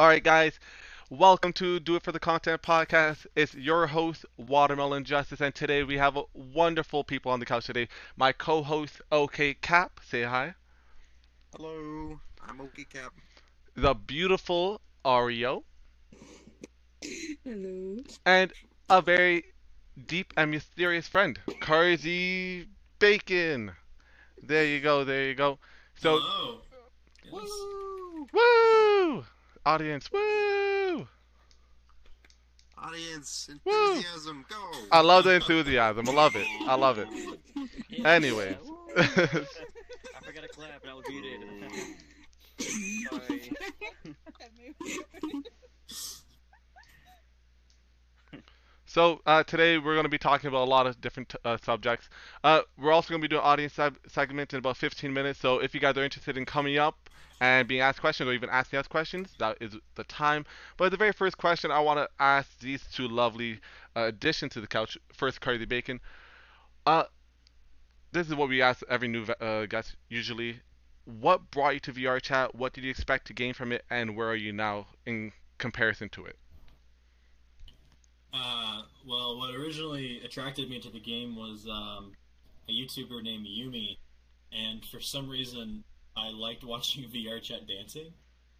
All right, guys, welcome to Do It For The Content Podcast. It's your host, Watermelon Justice, and today we have wonderful people on the couch today. My co-host, Oki Cap, say hi. Hello, I'm Oki Cap. The beautiful Aurio. Hello. And a very deep and mysterious friend, Carzybacon. There you go. So, hello. Yes. Woo! Audience, woo! Audience, enthusiasm, woo! Go! I love the enthusiasm. I love it. Anyways. I forgot to clap and I was muted. Sorry. So, today we're going to be talking about a lot of different subjects. We're also going to be doing audience segments in about 15 minutes. So, if you guys are interested in coming up and being asked questions or even asking us questions, that is the time. But the very first question I want to ask these two lovely additions to the couch. First, Carzybacon. This is what we ask every new guest usually. What brought you to VRChat? What did you expect to gain from it? And where are you now in comparison to it? Well, what originally attracted me to the game was a YouTuber named Yumi, and for some reason I liked watching VRChat dancing,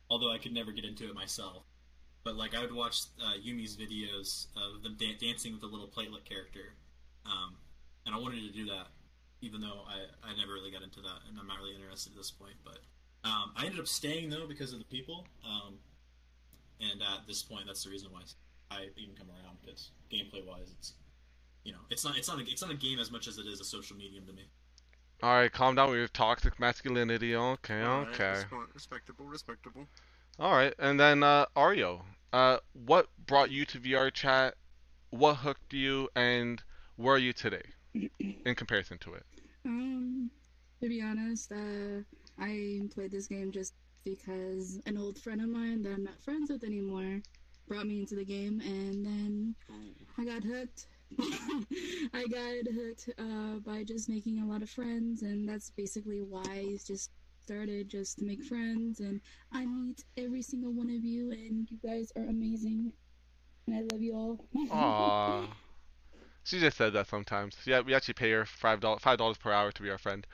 although I could never get into it myself. But like I would watch Yumi's videos of them dancing with the little platelet character, and I wanted to do that, even though I never really got into that, and I'm not really interested at this point. But I ended up staying though because of the people, and at this point that's the reason why I even come around, because gameplay-wise, it's, you know, it's not a game as much as it is a social medium to me. All right, calm down with your toxic masculinity. Okay. Right, respectable. All right, and then Aurio, what brought you to VRChat? What hooked you, and where are you today in comparison to it? To be honest, I played this game just because an old friend of mine that I'm not friends with anymore brought me into the game, and then I got hooked. I got hooked by just making a lot of friends, and that's basically why I just started, just to make friends, and I meet every single one of you, and you guys are amazing, and I love you all. Aww. She just said that sometimes. Yeah, we actually pay her $5 per hour to be our friend.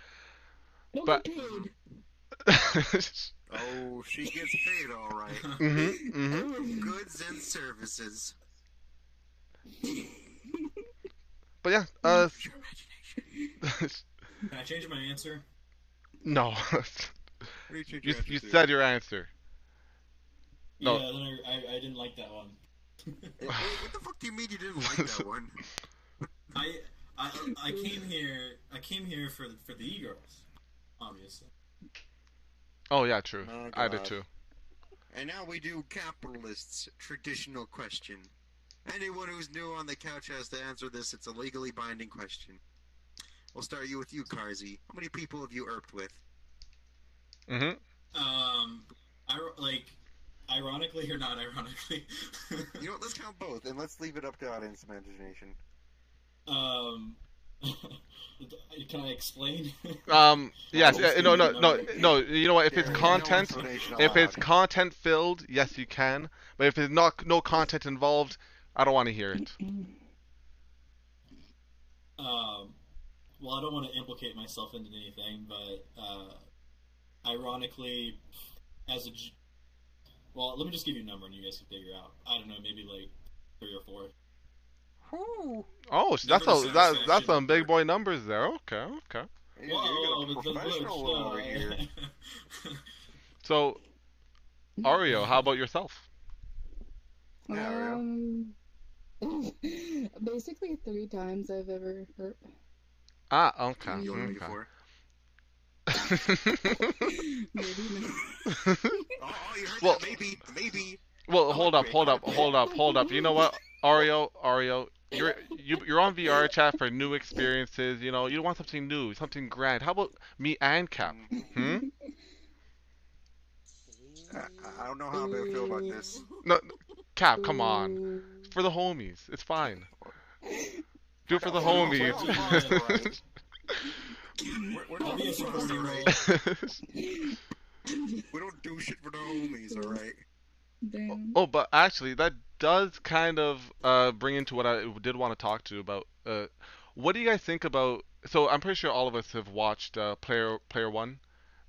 Don't get paid. Oh, she gets paid all right. Goods and services. But yeah, your imagination. Can I change my answer? No. You said your answer. No. Yeah, then I didn't like that one. What the fuck do you mean you didn't like that one? I came here for the e-girls, obviously. Oh yeah, true. Oh, I did too. And now we do capitalists' traditional question. Anyone who's new on the couch has to answer this. It's a legally binding question. We'll start you with you, Karzi. How many people have you irped with? Ironically or not ironically. You know what, let's count both, and let's leave it up to audience imagination. Can I explain? Yes. No. You know what? If it's content filled, yes, you can. But if there's no content involved, I don't want to hear it. Well, I don't want to implicate myself into anything, but ironically, let me just give you a number and you guys can figure out. I don't know, maybe like 3 or 4. Ooh. Oh, that's some big boy numbers there. Okay. Whoa, here. So, Aurio, how about yourself? Basically 3 times I've ever hurt. Okay. You want to be 4? Maybe not. You heard that? Maybe. Well, hold up. You know what, Aurio. You're on VRChat for new experiences. You know, you want something new, something grand. How about me and Cap? I don't know how I feel about this. No, Cap, come on. For the homies, it's fine. Do it for the homies. We're not supposed to, right? We don't do shit for the homies, all right? Dang. Oh, but actually, that does kind of bring into what I did want to talk to about. What do you guys think about... So I'm pretty sure all of us have watched Player One,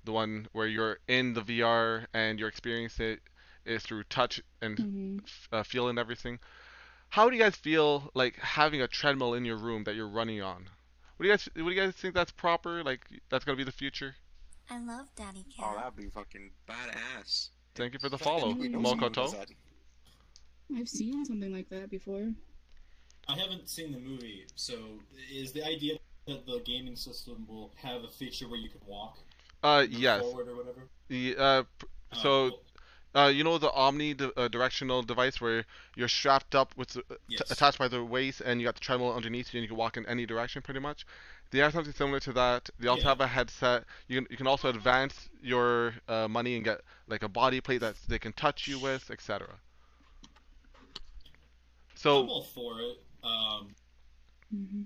the one where you're in the VR and you're experiencing it is through touch and feel and everything. How do you guys feel like having a treadmill in your room that you're running on? What do you guys think that's proper? Like that's gonna be the future? I love Daddy Cat. Oh, that'd be fucking badass. Thank you for the follow, Makoto. I've seen something like that before. I haven't seen the movie, so is the idea that the gaming system will have a feature where you can walk yes. forward or whatever? The, you know the omni-directional device where you're strapped up with attached by the waist and you got the treadmill underneath you and you can walk in any direction pretty much? They have something similar to that. They also have a headset. You can also advance your money and get like a body plate that they can touch you with, etc. So I'm all for it.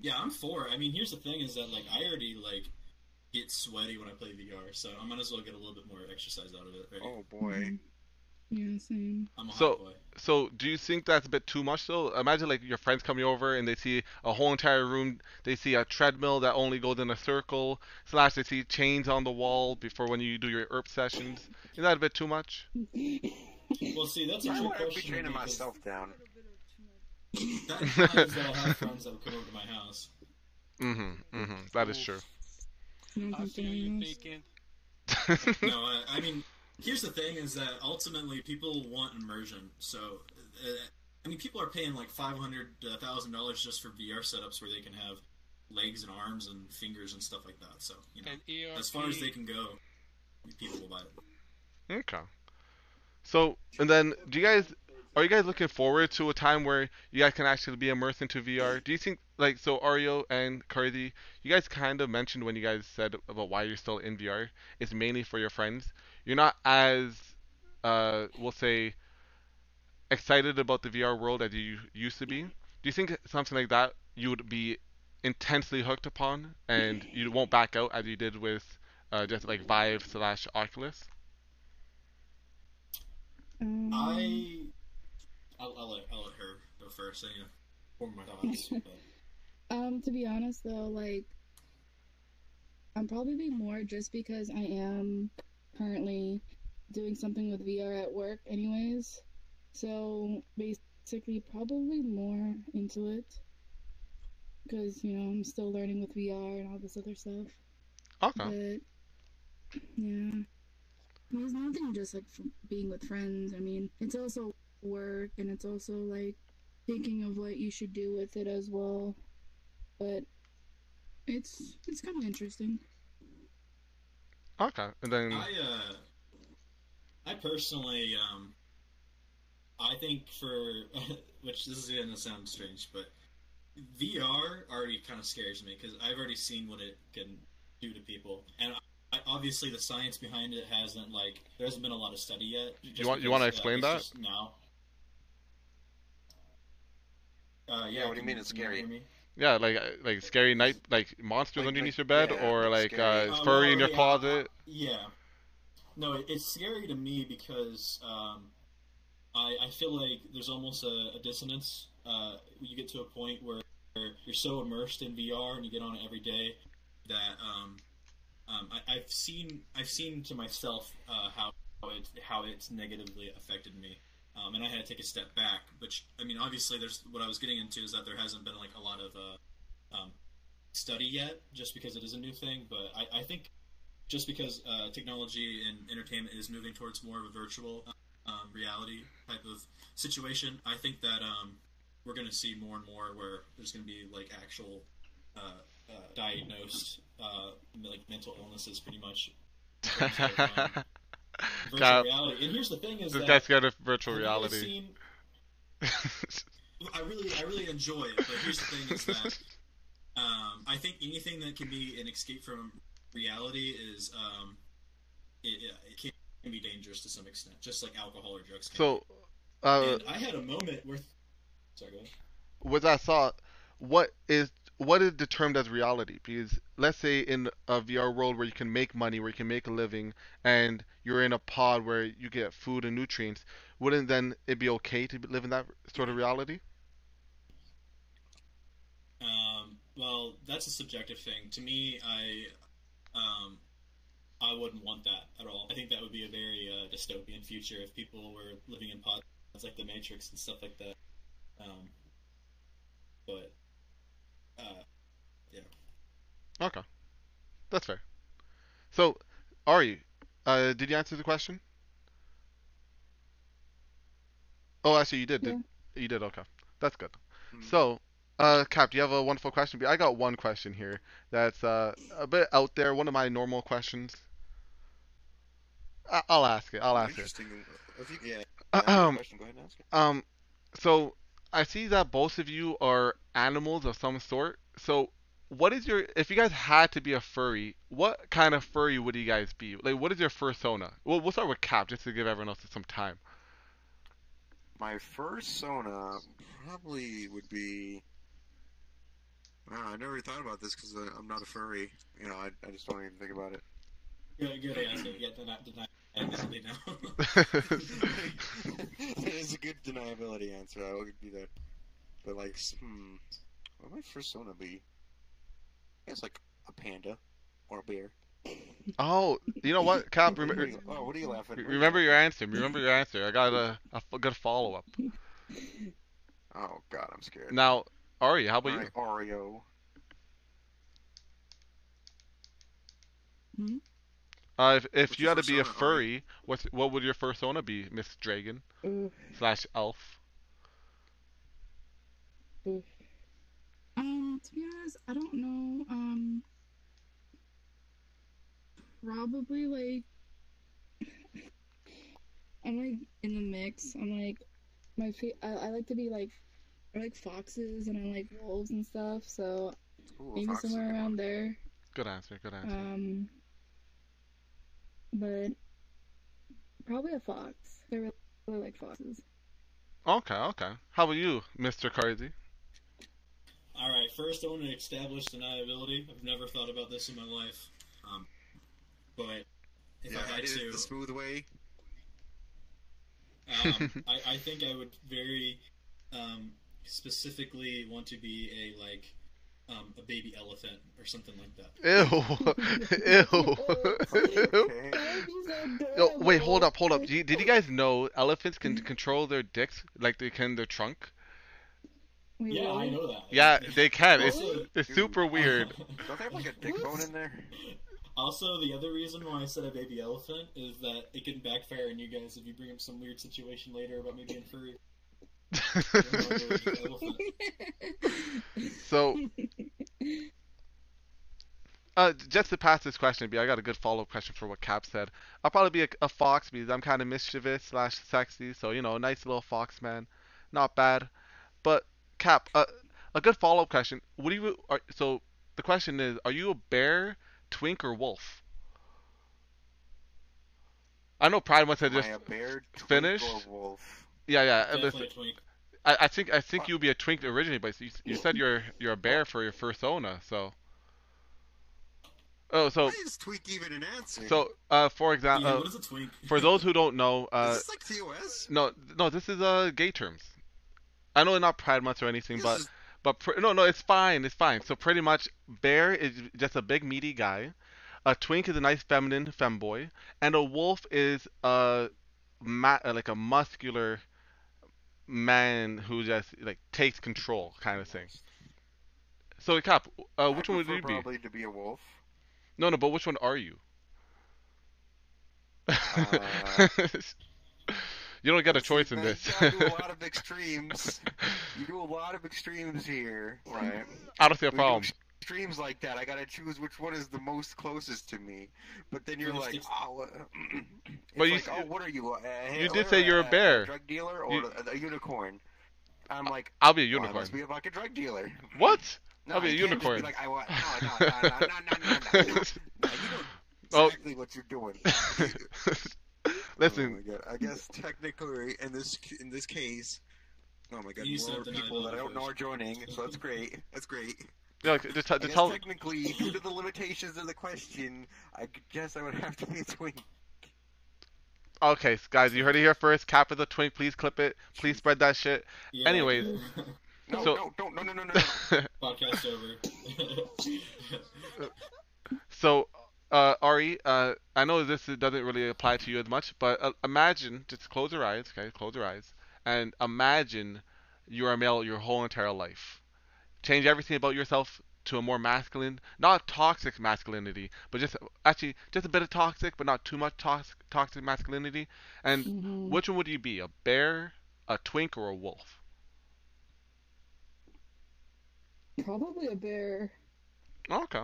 Yeah, I'm for it. I mean, here's the thing: is that like I already like get sweaty when I play VR, so I might as well get a little bit more exercise out of it. Right? Oh boy. Yeah, same. I'm a hot boy. So do you think that's a bit too much though? Imagine like your friends coming over and they see a whole entire room. They see a treadmill that only goes in a circle. Slash, they see chains on the wall before when you do your herb sessions. Isn't that a bit too much? Well, see, that's a trick question. I'm training myself down. That's because I'll have friends that will come over to my house. That is true. I see you thinking. No, I mean, here's the thing is that ultimately people want immersion. So, I mean, people are paying like $500,000 just for VR setups where they can have legs and arms and fingers and stuff like that. So, you know, ERP... as far as they can go, people will buy it. Okay. So, and then do you guys... Are you guys looking forward to a time where you guys can actually be immersed into VR? Do you think, like, so Aurio and Carzybacon, you guys kind of mentioned when you guys said about why you're still in VR, it's mainly for your friends. You're not as, we'll say, excited about the VR world as you used to be. Do you think something like that you would be intensely hooked upon and you won't back out as you did with just like Vive/Oculus? I'll let her go first, yeah. Form my thoughts. But... to be honest, though, like, I'm probably more just because I am currently doing something with VR at work anyways. So, basically, probably more into it. Because, you know, I'm still learning with VR and all this other stuff. Okay. But, yeah. There's nothing just, like, being with friends. I mean, it's also... work, and it's also like thinking of what you should do with it as well, but it's kind of interesting. Okay. And then I personally I think for which this is gonna sound strange, but VR already kind of scares me because I've already seen what it can do to people, and obviously the science behind it hasn't, like, there hasn't been a lot of study yet. You want to explain that now? Yeah. What do you mean it's scary? Yeah, like scary night, like monsters underneath your bed, yeah, or like furry in your closet. Yeah. No, it's scary to me because I feel like there's almost a dissonance. You get to a point where you're so immersed in VR and you get on it every day that I've seen to myself how it's negatively affected me. And I had to take a step back, which, I mean, obviously, there's what I was getting into is that there hasn't been, like, a lot of study yet, just because it is a new thing. But I think just because technology and entertainment is moving towards more of a virtual reality type of situation, I think that we're going to see more and more where there's going to be, like, actual diagnosed, like, mental illnesses, pretty much. Virtual reality. And here's the thing: is that that's got a virtual reality. I really enjoy it. But here's the thing: is that I think anything that can be an escape from reality is it can be dangerous to some extent, just like alcohol or drugs. So, and I had a moment where, sorry, go ahead. With that thought, what is what is determined as reality? Because let's say in a VR world where you can make money, where you can make a living, and you're in a pod where you get food and nutrients, wouldn't then it be okay to live in that sort of reality? Well, that's a subjective thing. To me, I wouldn't want that at all. I think that would be a very dystopian future if people were living in pods like the Matrix and stuff like that. Yeah. Okay, that's fair. So, Ari, did you answer the question? Oh, actually, you did. Yeah. You did. Okay, that's good. Mm-hmm. So, Cap, do you have a wonderful question? I got one question here that's a bit out there. One of my normal questions. I'll ask it. Interesting. If you can question, go ahead and ask it. So I see that both of you are animals of some sort. So what is your, if you guys had to be a furry, what kind of furry would you guys be? Like, what is your fursona? Well, we'll start with Cap just to give everyone else some time. My fursona probably would be, wow, I never really thought about this because I'm not a furry. You know, I just don't even think about it. Good answer. Yeah, deniability now. It is a good deniability answer. I would be that. But like, what would my fursona be? I guess like a panda or a bear. Oh, you know what, Cap? What are you laughing at? Remember your answer. I got a good follow up. Oh God, I'm scared. Now, Ari, how about you? Aurio. Hmm. If you had to be a furry, what would your fursona be, Miss Dragon / Elf? To be honest, I don't know. Probably like I'm like in the mix. I'm like I like to be like I like foxes and I like wolves and stuff. So maybe somewhere around there. Good answer. But probably a fox. I really like foxes. Okay. How about you, Mr. Carzy? All right, first I want to establish deniability. I've never thought about this in my life. But if I had to, the smooth way. I think I would very specifically want to be a like. A baby elephant or something like that. Ew. Yo, wait, hold up. Did you guys know elephants can control their dicks like they can their trunk? Yeah, I know that. Yeah, they can. It's super weird. Don't they have like a dick bone in there? Also, the other reason why I said a baby elephant is that it can backfire on you guys if you bring up some weird situation later about me being furry. So, just to pass this question, I got a good follow-up question for what Cap said. I'll probably be a fox because I'm kind of mischievous / sexy, so you know, nice little fox man, not bad. But Cap, a good follow-up question. So the question is, are you a bear, twink, or wolf? I know Pride once I just finished. Yeah. I think you'd be a twink originally, but you said you're a bear for your fursona, so. Oh, so. Why is twink even an answer? So, for example, what is a twink? For those who don't know, is this like TOS? No, this is gay terms. I know it's not Pride Month or anything, but it's fine. So pretty much, bear is just a big meaty guy, a twink is a nice feminine femboy, and a wolf is like a muscular man who just like takes control kind of thing. So Cap, which one would you be? Probably to be a wolf. No, but which one are you? You don't get a choice in this. You do a lot of extremes. Here, right? I don't see a problem. Streams like that, I gotta choose which one is the most closest to me. But then you're like, what are you? You did say you're a bear, a drug dealer, or a unicorn. I'm like, I'll be a unicorn. I must be a fucking drug dealer. What? No, I'll be a unicorn. Be like, no. You know exactly what you're doing. Listen. Oh my God. I guess technically, in this case, oh my God, more people that I don't know are joining, so that's great. No, to tell... Technically, due to the limitations of the question, I guess I would have to be a twink. Okay, guys, you heard it here first. Cap is a twink. Please clip it. Please spread that shit. Yeah. Anyways. No. Podcast over. So, Ari, I know this doesn't really apply to you as much, but imagine, just close your eyes, okay? Close your eyes. And imagine you are male your whole entire life. Change everything about yourself to a more masculine, not toxic masculinity, but just a bit of toxic, but not too much toxic masculinity. And which one would you be? A bear, a twink, or a wolf? Probably a bear. Okay.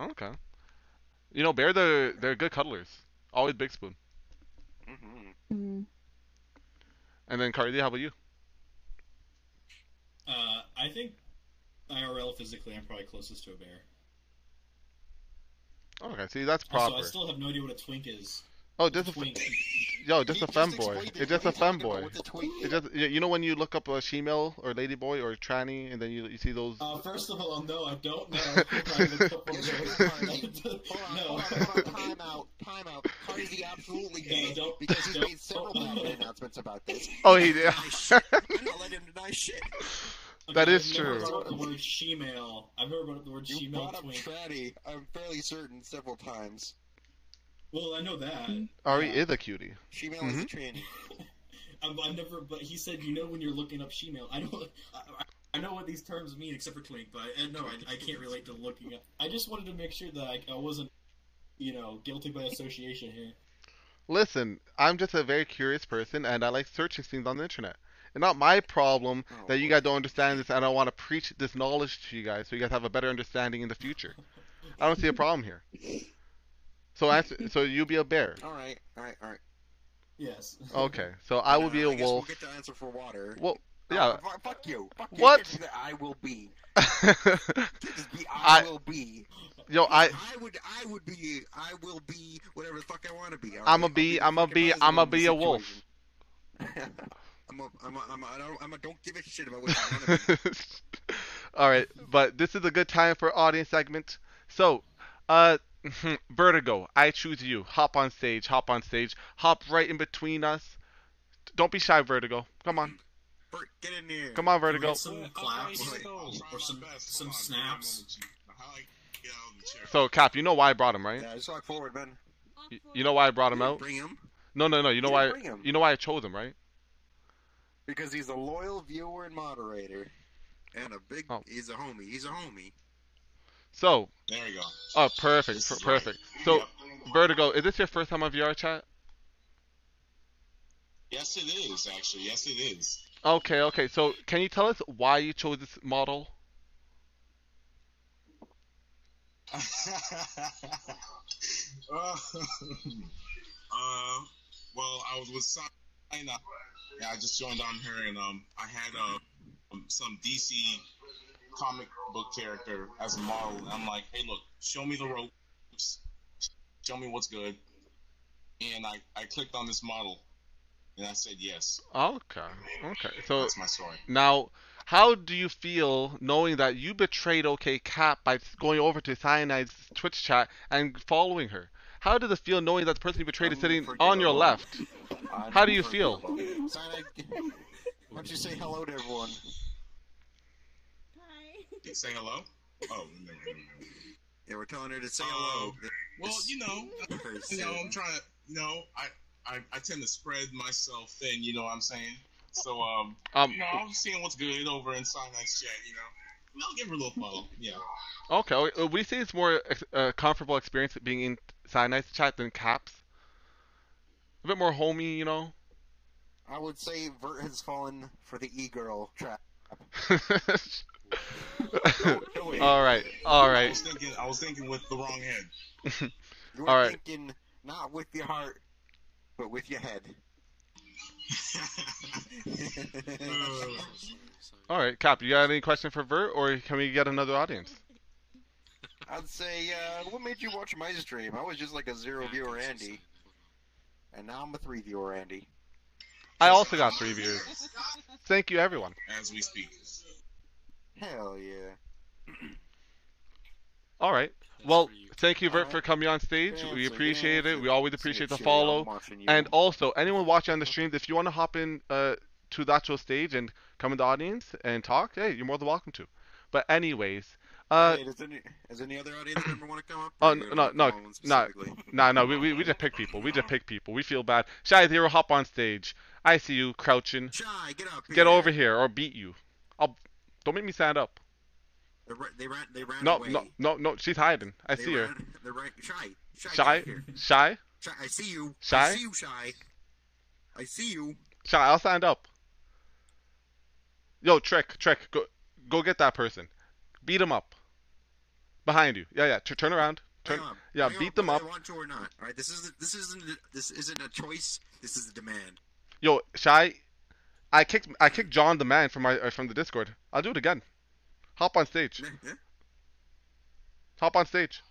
You know, bears, they're good cuddlers. Always big spoon. And then, Cardi, how about you? I think IRL physically, I'm probably closest to a bear. Okay, see, that's proper. Also, I still have no idea what a twink is. Oh, just a femboy. It's just a femboy. You know when you look up a shemale or ladyboy or tranny, and then you see those. First of all, no, I don't know. Time out. Cardi absolutely gay because he's made several announcements about this. Oh, he did. I don't let him deny shit. That is true. I've heard about the word shemale. I've heard about the word shemale. You brought up tranny, I'm fairly certain, several times. Well, I know that. Ari is a cutie. Shemale is a tranny. I've never, but he said, you know, when you're looking up shemale, I know what these terms mean, except for twink, but no, I can't relate to looking up. I just wanted to make sure that I wasn't, you know, guilty by association here. Listen, I'm just a very curious person, and I like searching things on the internet. It's not my problem that you guys don't understand this, and I want to preach this knowledge to you guys so you guys have a better understanding in the future. I don't see a problem here. So you'll be a bear. All right. Yes. Okay, so I will be a wolf. We'll get the answer for water. Well, yeah. Fuck you. Fuck you. What? I will be. I will be. Yo, I will be whatever the fuck I want to be. Right? I'm a wolf. I'm a don't give a shit about what I want to be. All right, but this is a good time for audience segment. So, Vertigo, I choose you. Hop on stage. Hop right in between us. Don't be shy, Vertigo. Come on. Get in here. Come on, Vertigo. Some claps or some snaps. So, Cap, you know why I brought him, right? Yeah, just walk forward, man. You know why I brought him out? Bring him? No. You know why I chose him, right? Because he's a loyal viewer and moderator. And he's a homie. So, there you go. Oh, perfect. So, Vertigo, is this your first time on VR Chat? Yes, it is, actually. Okay. So, can you tell us why you chose this model? Well, I was with Cyanide. Yeah, I just joined on her, and I had some DC comic book character as a model, and I'm like, hey, look, show me the ropes, show me what's good, and I clicked on this model, and I said yes. Okay. So that's my story. Now, how do you feel knowing that you betrayed OkCap by going over to Cyanide's Twitch chat and following her? How does it feel knowing that the person you betrayed is sitting on your left? How do you feel? Cyanide, why don't you say hello to everyone? Say hello? Oh, no. Yeah, we're telling her to say hello. Well, you know, I'm trying to, I tend to spread myself thin, you know what I'm saying? So, I'm seeing what's good over in Cyanide's chat, you know? I'll give her a little follow, yeah. Okay, we see it's more comfortable experience being in Cyanide's chat than Cap's. A bit more homey, you know? I would say Vert has fallen for the e-girl trap. All right. I was thinking with the wrong head. You were thinking not with your heart, but with your head. All right, Cap. You got any question for Vert, or can we get another audience? I'd say, what made you watch my stream? I was just like a 0 viewer Andy, and now I'm a 3 viewer Andy. I also got 3 views. Thank you, everyone. As we speak. Hell yeah. All right. Well, thank you, Vert, for coming on stage. We appreciate it. We always appreciate the follow. And also, anyone watching on the streams, if you want to hop in to the actual stage and come in the audience and talk, hey, you're more than welcome to. But anyways... hey, does any other audience member want to come up? Oh, no. We just pick people. We feel bad. Shy Zero, hop on stage. I see you crouching. Shy, get up. Get over here, or beat you. Don't make me stand up. They ran away. No. She's hiding. I see her. Shy. I see you. Shy. I'll stand up. Yo, Trick. Go get that person. Beat him up. Behind you. Yeah. Turn around. Yeah. Beat them up. I want to or not. All right. This isn't a choice. This is a demand. Yo, Shy. I kicked John the man from the Discord. I'll do it again. Hop on stage. Hop on stage.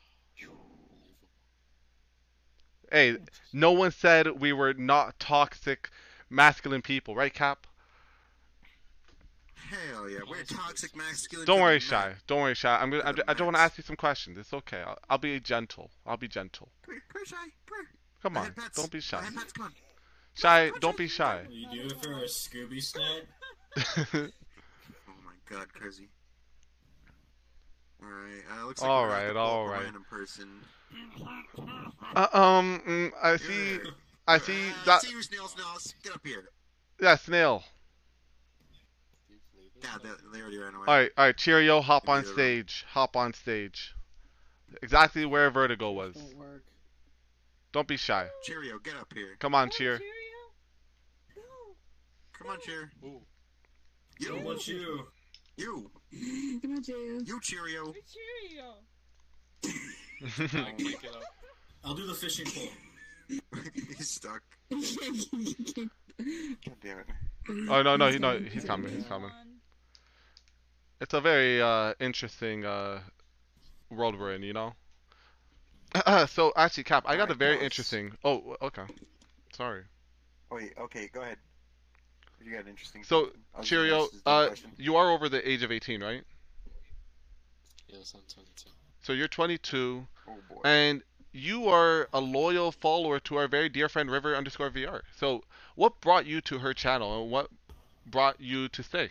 Hey, no one said we were not toxic, masculine people, right, Cap? Hell yeah, we're toxic, masculine. Don't worry, Shy. I don't want to ask you some questions. It's okay. I'll be gentle. Pray, Shy. Pray. Come on. Don't be shy. Shy, don't be shy. Will you do it for a Scooby snack? Oh my God, Carzy. Alright, looks like all right. Random person. I see that. I see you, snails. Get up here. Yeah, snail. Yeah, they already ran away. All right. Cheerio, hop on stage. Exactly where Vertigo was. Don't be shy. Cheerio, get up here. Come on, Cheer. No. Come on, Cheer. Ooh. You. Come on, Cheerio. You, Cheerio. Cheerio. I'll do the fishing pole. He's stuck. God damn it. Oh, no. He's coming. It's a very interesting world we're in, you know? So, actually, Cap, I got a very interesting... Oh, okay. Sorry. Wait, okay, go ahead. You got an interesting... So, Cheerio, you are over the age of 18, right? Yes, I'm 22. So, you're 22, oh, boy. And you are a loyal follower to our very dear friend, River_VR. So, what brought you to her channel, and what brought you to stay?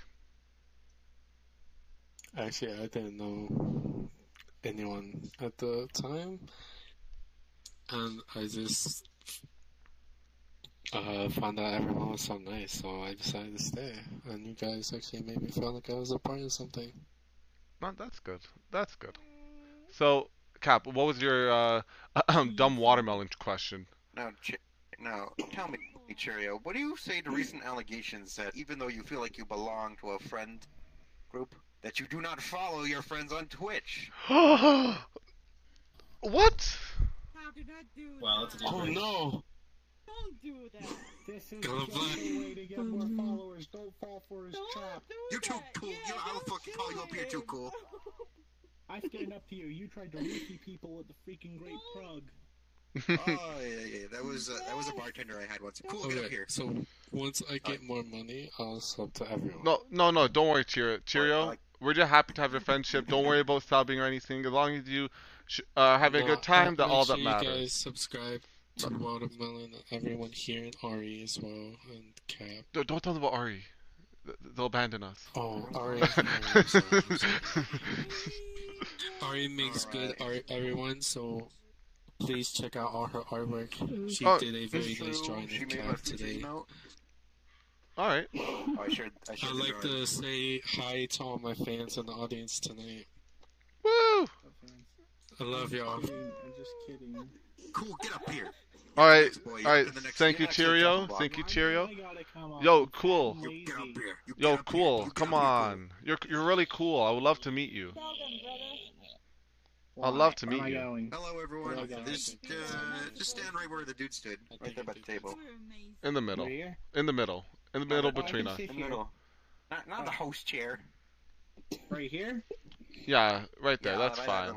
Actually, I didn't know anyone at the time, and I just found out everyone was so nice, so I decided to stay. And you guys actually made me feel like I was a part of something. No, that's good. So, Cap, what was your dumb watermelon question? Now, tell me, Cheerio, what do you say to recent allegations that even though you feel like you belong to a friend group, that you do not follow your friends on Twitch? What? How did I do that? Oh no! Don't do that. This is the way to get more followers. Don't fall for his trap. You're too cool. Yeah, I'll fucking call you up here too cool. I stand up to you. You tried to rookie people with the freaking great prug. Oh yeah. That was a bartender I had once. Cool, okay, get up here. So once I get more money, I'll sub to everyone. No. Don't worry, Cheerio. We're just happy to have your friendship. Don't worry about subbing or anything. As long as you have a good time, that matters. You guys subscribe to Watermelon. Everyone here and Ari as well and Cap. Don't tell them about Ari. They'll abandon us. Oh, Ari. I'm sorry. Ari makes good art, everyone. So. Please check out all her artwork. She did a very nice drawing of Cap today. Alright. I'd like to say hi to all my fans in the audience tonight. Woo! I love y'all. I'm just kidding. Cool, get up here. Alright. Thank you, Cheerio. Yo, cool. Come on. You're really cool. I would love to meet you. I'd love to meet you. Hello, everyone. Just stand right where the dude stood. Right there by the table. In the middle between us. In the middle. Not the host chair. Right here? Yeah, right there. That's fine.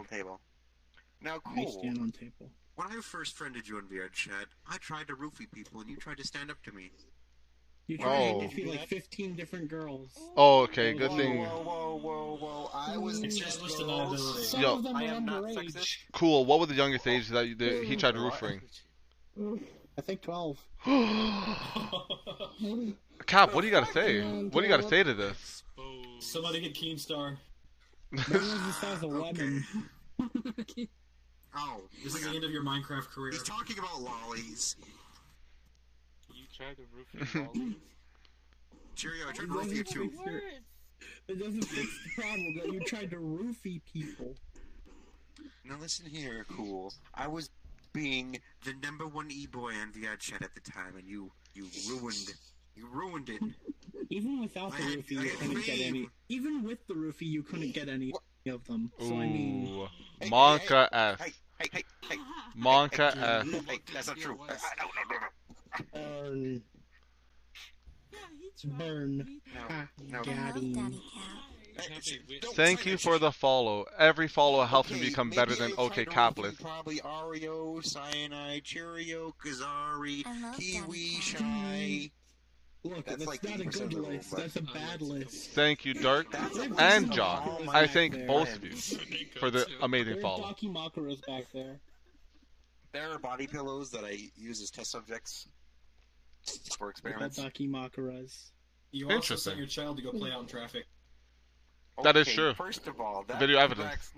Now, cool. When I first friended you in VRChat, I tried to roofie people and you tried to stand up to me. He tried to get you like 15 different girls. Oh, okay, good thing. I was just listed all those. Some of them were underage. Cool. What were the youngest age that he tried roofing? I think 12. Cap, what do you gotta say? What do you gotta say to this? Somebody get Keemstar. That was the size of Lemon. Oh, this is the end of your Minecraft career. He's talking about lollies. You tried to roofing lollies. Cheerio, I tried to roofie you too. It doesn't fix the problem that you tried to roofie people. Now listen here, cool. I was being the #1 e-boy on VRChat at the time, and you ruined it. Even without the roofie, you couldn't get any. Even with the roofie, you couldn't get any of them. So I mean, Monka F. Hey, Monka F. Hey, that's not true. No. Burn. No. Thank you for the follow. Every follow helps me become better than OkayCapless. Probably Aurio, Cyanide, Cheerio, Kazari, Kiwi, Shy. Look, that's like not a good list. That's a bad list. Thank you, Dark and John. I thank both of you for the amazing follow. Daki Makuras back there. There are body pillows that I use as test subjects for experiments. Daki Makuras. You also sent your child to go play out in traffic. That is true. First of all, that video evidence.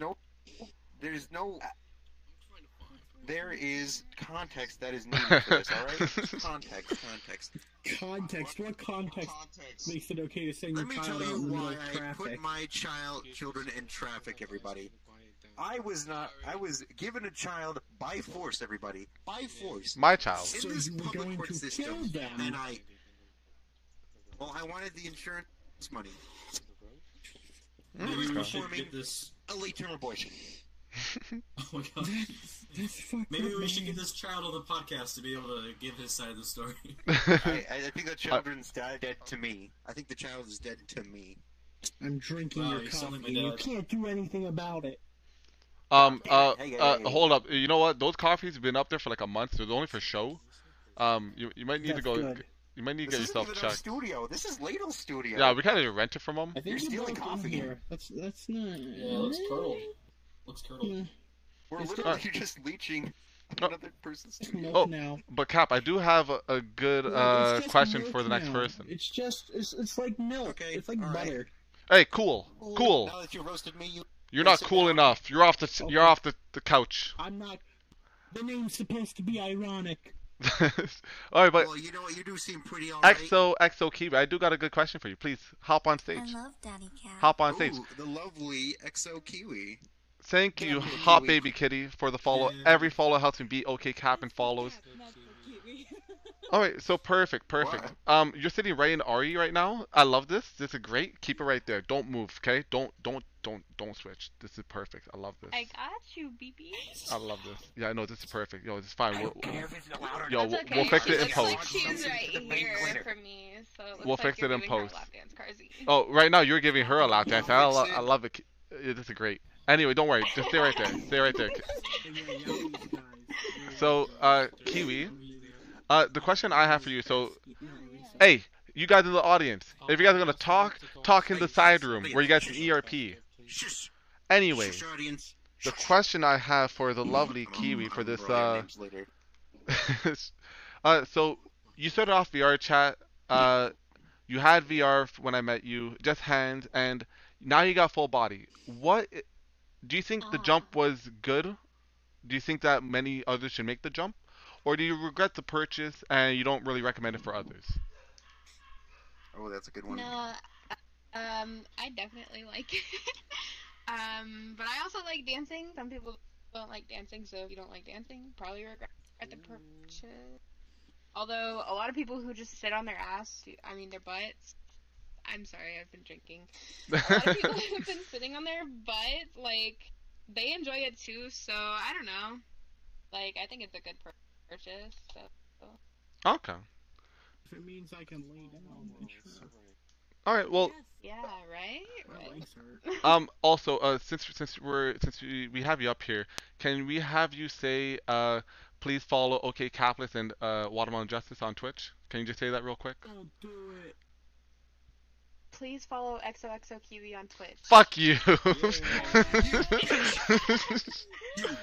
There is context that is needed for this, alright? Context. What context makes it okay to send your child out in traffic? Let me tell you why I put my children in traffic, everybody. I was given a child by force, everybody. By force. My child. In this public court system, and I wanted the insurance money. Maybe we should get this a late-term abortion. Oh my god. Maybe we should get this child on the podcast to be able to give his side of the story. I think the children's dead to me. I think the child is dead to me. I'm drinking your coffee. You can't do anything about it. Hold up. You know what? Those coffees have been up there for like a month. They're only for show. You might need to go. Good. You might need to get yourself checked. Studio. This is Ladle's studio. Yeah, we kind of rent it from them. I think you're stealing coffee here. That's not. Yeah, let's curl. Looks turtle. Yeah. We're literally just leeching another person's studio. Now. But Cap, I do have a good question for the next person. It's just, it's like milk. Okay, it's like butter. Right. Hey, cool. Now that you roasted me, you're not cool enough. You're off the, the couch. I'm not. The name's supposed to be ironic. All right, but well, you know what? You do seem pretty alright. Exo Kiwi, I do got a good question for you. Please hop on stage. I love Daddy Cat. Hop on stage. The lovely Exo Kiwi. Thank you, Hot Baby Kitty, for the follow. Yeah. Every follow helps me beat OK Cap and follows. Alright, so perfect. What? You're sitting right in RE right now. I love this. This is great. Keep it right there. Don't move, okay? Don't switch. This is perfect. I love this. I got you, BB. I love this. Yeah, I know. This is perfect. Yo, it's fine. We'll fix it in post. She's right here for me, so we'll fix it in post. Oh, right now you're giving her a lap dance. I love it. This is great. Anyway, don't worry. Just stay right there. So, Kiwi, the question I have for you. So, hey, you guys in the audience, if you guys are gonna talk in the side room where you guys can ERP. Anyway, the question I have for the lovely Kiwi for this. So you started off VRChat. You had VR when I met you, just hands, and now you got full body. What? Do you think the jump was good? Do you think that many others should make the jump? Or do you regret the purchase and you don't really recommend it for others? Oh, that's a good one. No, I definitely like it. But I also like dancing. Some people don't like dancing, so if you don't like dancing, probably regret the purchase. Although, a lot of people who just sit on their ass, I mean their butts, I'm sorry, I've been drinking. A lot of people have been sitting on their butt, like, they enjoy it too, so I don't know. Like, I think it's a good purchase, so. Okay. If it means I can lay down, then sure. Alright, well. Yes, yeah, right? Also, since we have you up here, can we have you say please follow OkayCapless and Watermelon Justice on Twitch. Can you just say that real quick? I'll do it. Please follow XOXO Kiwi on Twitch. Fuck you! Yeah.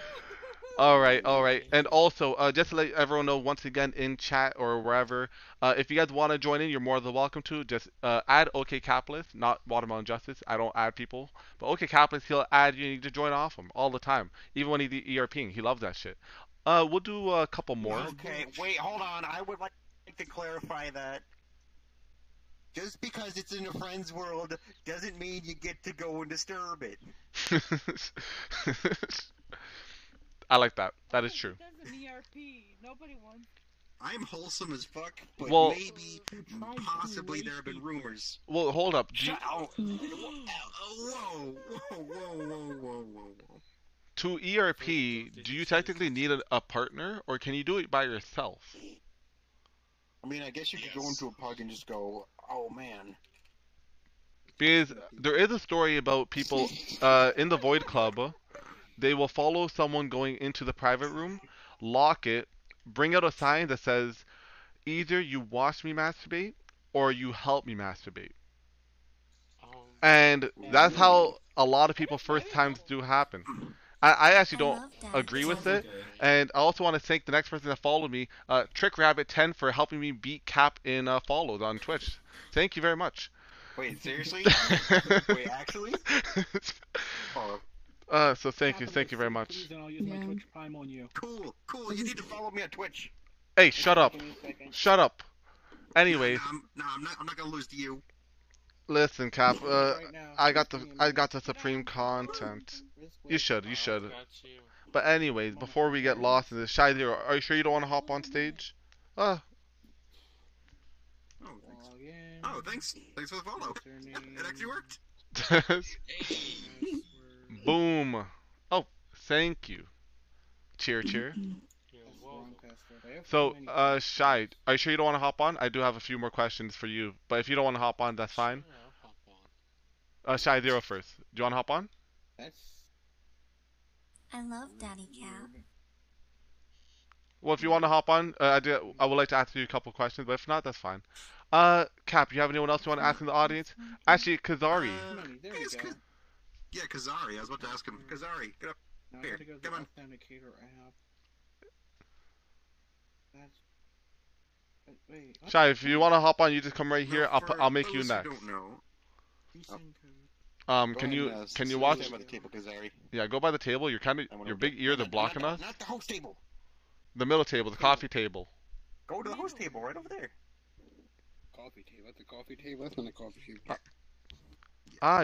Alright. And also, just to let everyone know, once again, in chat or wherever, if you guys want to join in, you're more than welcome to. Just add OkCapless, not Watermelon Justice. I don't add people. But OkCapless, he'll add you. You need to join off him all the time. Even when he's ERPing. He loves that shit. We'll do a couple more. Okay, wait, hold on. I would like to clarify that. Just because it's in a friend's world doesn't mean you get to go and disturb it. I like that. That is true. That's an ERP. Nobody wants. I'm wholesome as fuck, but well, maybe, possibly there have been rumors. Well, hold up. Whoa. To ERP, do you technically need a partner, or can you do it by yourself? I mean, I guess you could go into a pug and just go, oh, man. Because there is a story about people in the Void Club. They will follow someone going into the private room, lock it, bring out a sign that says, either you watch me masturbate, or you help me masturbate. And that's how a lot of people first times do happen. I actually don't agree with it. And I also want to thank the next person that followed me, TrickRabbit10, for helping me beat Cap in follows on Twitch. Thank you very much. Wait, seriously? Wait, actually? So thank you very much. I'll use my Twitch Prime on you. Cool, you need to follow me on Twitch. Hey, shut up. Anyways. I'm not gonna lose to you. Listen, Cap, I got the Supreme content. You should. But anyways, before we get lost in this, Shy Zero, are you sure you don't want to hop on stage? Oh, thanks for the follow. It actually worked. Boom. Oh, thank you. Cheer. So, Shy, are you sure you don't want to hop on? I do have a few more questions for you, but if you don't want to hop on, that's fine. Shy Zero first. Do you want to hop on? I love Daddy Cat. Well, if you want to hop on, I would like to ask you a couple questions, but if not, that's fine. Cap, you have anyone else you want to ask in the audience? Actually, Kazari. There we go. Yeah, Kazari. I was about to ask him. Kazari, get up here. Come on. Shy, if you want to hop on, you just come right here. I'll make you next. Can you watch? By the table, Kazari. Yeah, go by the table. Your big ears are blocking us. Not the host table. The middle table, the coffee table. Go to the host table right over there. Coffee table. At the coffee table. That's on the coffee table.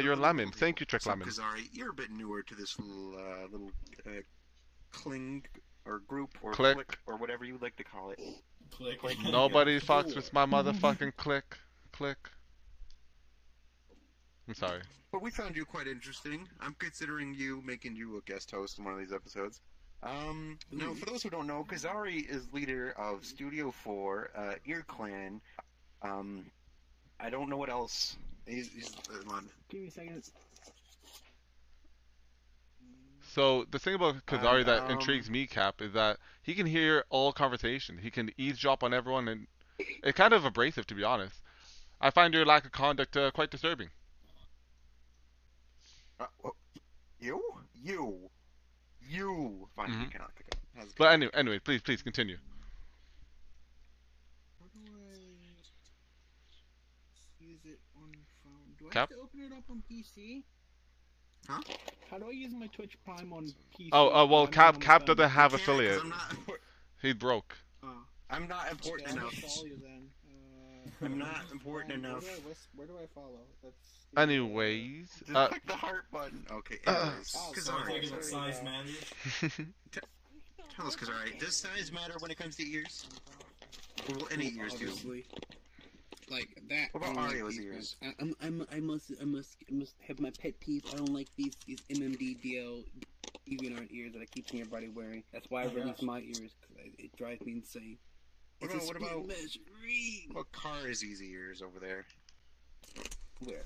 You're Lemon. Thank you, Trick Lemon. Kazari, you're a bit newer to this little cling or group or click or whatever you like to call it. Click. Nobody fucks with my motherfucking click. I'm sorry. But we found you quite interesting. I'm considering making you a guest host in one of these episodes. Now, for those who don't know, Kazari is leader of Studio 4, Ear Clan. I don't know what else. Give me a second. So the thing about Kazari that intrigues me, Cap, is that he can hear all conversation. He can eavesdrop on everyone, and it's kind of abrasive, to be honest. I find your lack of conduct quite disturbing. You find me cannot pick up. But anyway, please continue. Do I have to open it up on PC? Huh? How do I use my Twitch Prime on PC? Well, Cap doesn't have affiliate. He broke. I'm not important enough. I'm not important enough. Where do I follow? Anyways, click the heart button. Okay. Size matters. Tell us, Kazari, does size matter when it comes to ears? Well, any ears do. Like that. What about Audio's ears? I must have my pet peeve. I don't like these MMDDL DeviantArt ears that I keep seeing everybody wearing. That's why I release my ears, because it drives me insane. What about Carzy's ears over there? Where?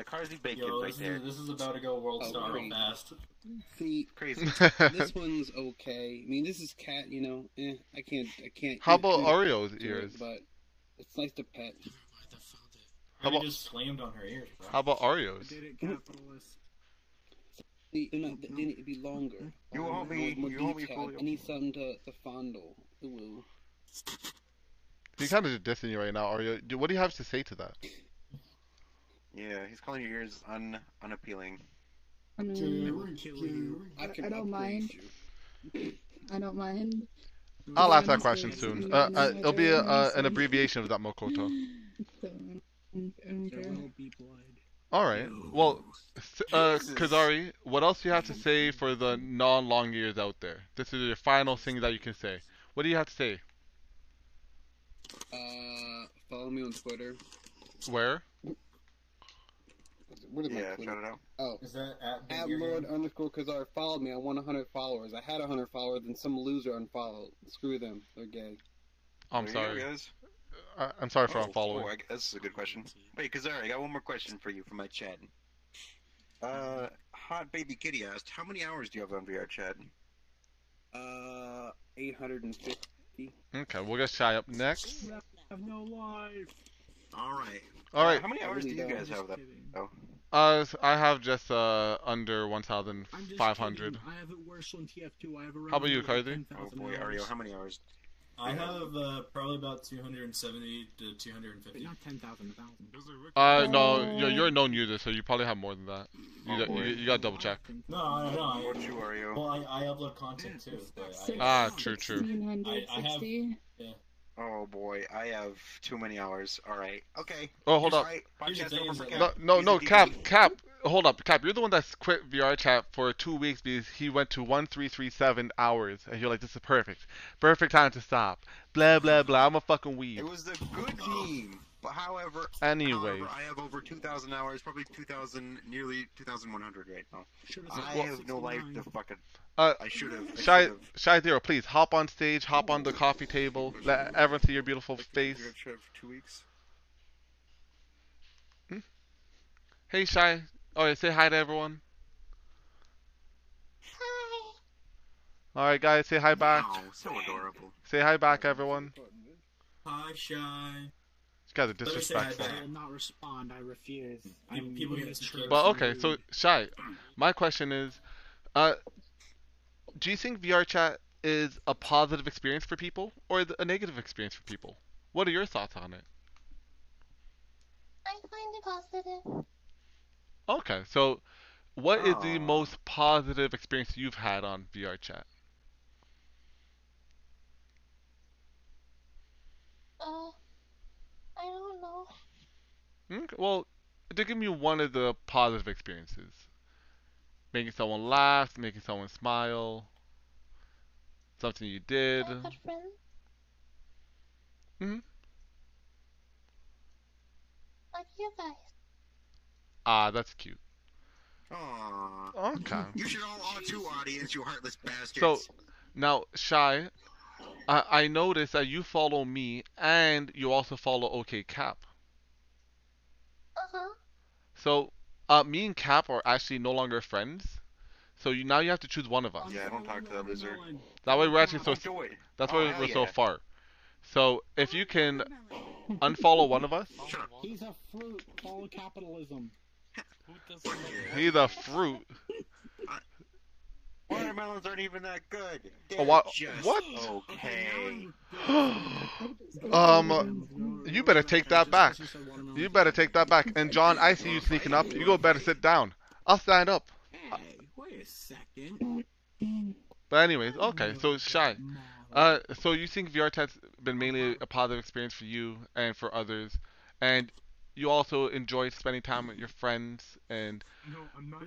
Carzybacon right there. This is about to go world star real fast. See, crazy. This one's okay. I mean, this is cat, you know. I can't. How about Aurio's ears? But it's nice to pet. How about just slammed on her ears? Bro. How about Aurio's? Did it capitalist? Then it'd be longer. You want me? You want me? I need something to fondle. Ooh. He's kind of dissing you right now, Aurio. What do you have to say to that? Yeah, he's calling your ears unappealing. I don't mind. I don't mind. I'll ask that question soon. It'll be an abbreviation of that, Makoto. Alright, well, Kazari, what else do you have to say for the non-long ears out there? This is your final thing that you can say. What do you have to say? Follow me on Twitter. Where? What is my Twitter? Shout it out. Oh, is that at @Lord_Kazar? Follow me. I want 100 followers. I had 100 followers, and some loser unfollowed. Screw them. They're gay. I'm sorry. I'm sorry for unfollowing. Oh, that's a good question. Wait, Kazar, I got one more question for you from my chat. Hot Baby Kitty asked, "How many hours do you have on VRChat?" 850. Okay, we'll get Shy up next. I have no life. Alright. Alright. How many hours do you guys have that? Oh. I have just under 1,500. I have it worse on TF2. I have around. How about you, Carthy? Oh boy, Ario, how many hours? I have probably about 270 to 250. But not 10,000. No, you're a known user, so you probably have more than that. You got double check. No. What you are you? Well, I upload content too. True. 760. Yeah. Oh boy, I have too many hours. All right, okay. Oh, hold up. Right. No, Cap. Hold up, Cap. You're the one that's quit VRChat for 2 weeks because he went to 1,337 hours, and you're like, "This is perfect time to stop." Blah blah blah. I'm a fucking weeb. It was a good meme, but however, I have over 2,000 hours, probably 2,000, nearly 2,100 right now. I have no life to fucking. I should have. Shy Zero, please hop on stage, hop on the coffee table, let everyone see your beautiful face. 2 weeks. Hey, Shy. All right, say hi to everyone. Hi. All right, guys, say hi back. Wow, so adorable. Say hi back, everyone. Hi, Shy. These guys are disrespectful. I will not respond. I refuse. People get triggered. But okay, so Shy, my question is, do you think VRChat is a positive experience for people or a negative experience for people? What are your thoughts on it? I find it positive. Okay, so what is the most positive experience you've had on VRChat? I don't know. Okay, well, to give me one of the positive experiences. Making someone laugh, making someone smile. Something you did. I had friends. Mm-hmm. Like you guys. Ah, that's cute. Aww. Okay. You should all too, audience, you heartless bastards. So, now, Shy, I noticed that you follow me, and you also follow OK Cap. Uh-huh. So, me and Cap are actually no longer friends, so now you have to choose one of us. Yeah, I don't talk to that loser. That way we're actually so far. So, if you can unfollow one of us. Sure. He's a fruit. Follow capitalism. He's a fruit. Watermelons aren't even that good. What? Okay. You better take that back. You better take that back. And John, I see you sneaking up. You better sit down. I'll stand up. Hey, wait a second. But anyways, okay. So Shy. So you think VRChat's been mainly a positive experience for you and for others, and you also enjoy spending time with your friends, and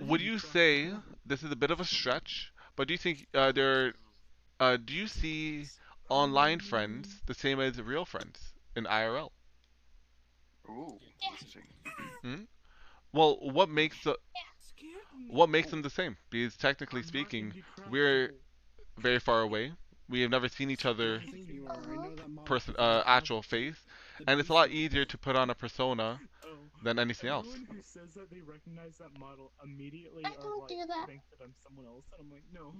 would you say, this is a bit of a stretch, but do you think do you see online friends the same as real friends in IRL? Ooh, interesting. Hmm? Well, what makes them the same? Because technically speaking, we're very far away. We have never seen each other actual face, and it's a lot easier to put on a persona than anything else. Everyone who says that they recognize that model immediately think that I'm someone else, and I'm like, no.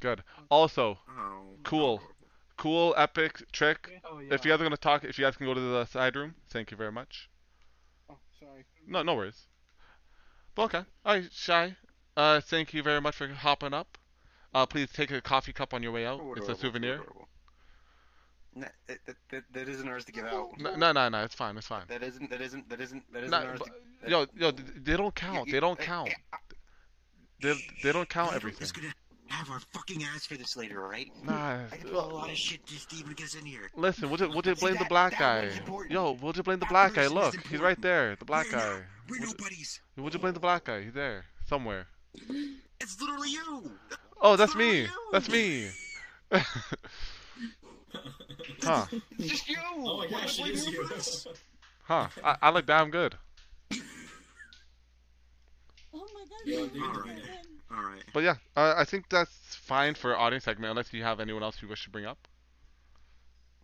Good. Also, cool, epic trick. Oh, yeah. If you guys are gonna talk, if you guys can go to the side room, thank you very much. Oh, sorry. No, no worries. But okay. All right, Shy. Thank you very much for hopping up. Please take a coffee cup on your way out. It's a souvenir. No, that isn't ours to give out. No, it's fine, it's fine. That isn't ours to... Yo, they don't count, they don't count. They don't count everything. We're gonna have our fucking ass for this later, alright? Nah. I got a lot of shit just to even get us in here. Listen, we'll just blame the black guy. Yo, we'll just blame the black guy, look, he's right there, the black guy. We're nobodies. We'll just blame the black guy, he's there, somewhere. It's literally you! Oh, that's me! That's me! Huh. It's just you! Oh my gosh, it is you! Huh. I look damn good. Oh my god. Yeah, alright. Alright. But yeah, I think that's fine for audience segment, unless you have anyone else you wish to bring up.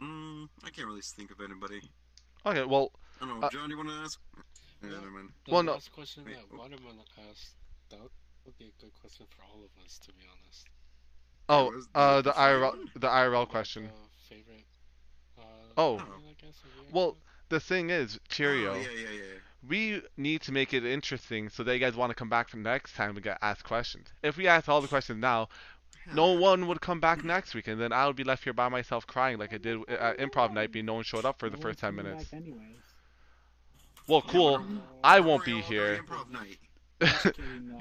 I can't really think of anybody. Okay, well... I don't know, John, do you want to ask? Yeah, never mind. Well, no. The last question that Watermelon asked, that would be a good question for all of us, to be honest. Oh, the IRL question. Favorite. Well, the thing is, Cheerio. Oh, yeah. We need to make it interesting so that you guys want to come back for next time we get asked questions. If we ask all the questions now, no one would come back next week, and then I would be left here by myself crying like I did at improv night, being no one showed up for the first 10 minutes. Well, cool. I won't be here.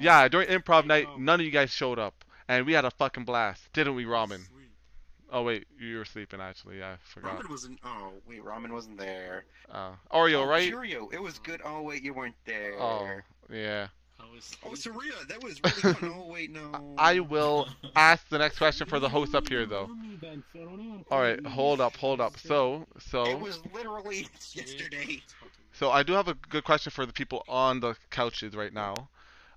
Yeah, during improv night, none of you guys showed up, and we had a fucking blast, didn't we, Ramen? Oh wait, you were sleeping actually. I forgot. Ramen wasn't. Oh wait, Ramen wasn't there. Aurio, right? Cheerio, it was good. Oh wait, you weren't there. Oh yeah. Oh, Saria, that was really fun. Oh wait, no. I will ask the next question for the host up here though. All right, hold up. So. It was literally yesterday. So I do have a good question for the people on the couches right now.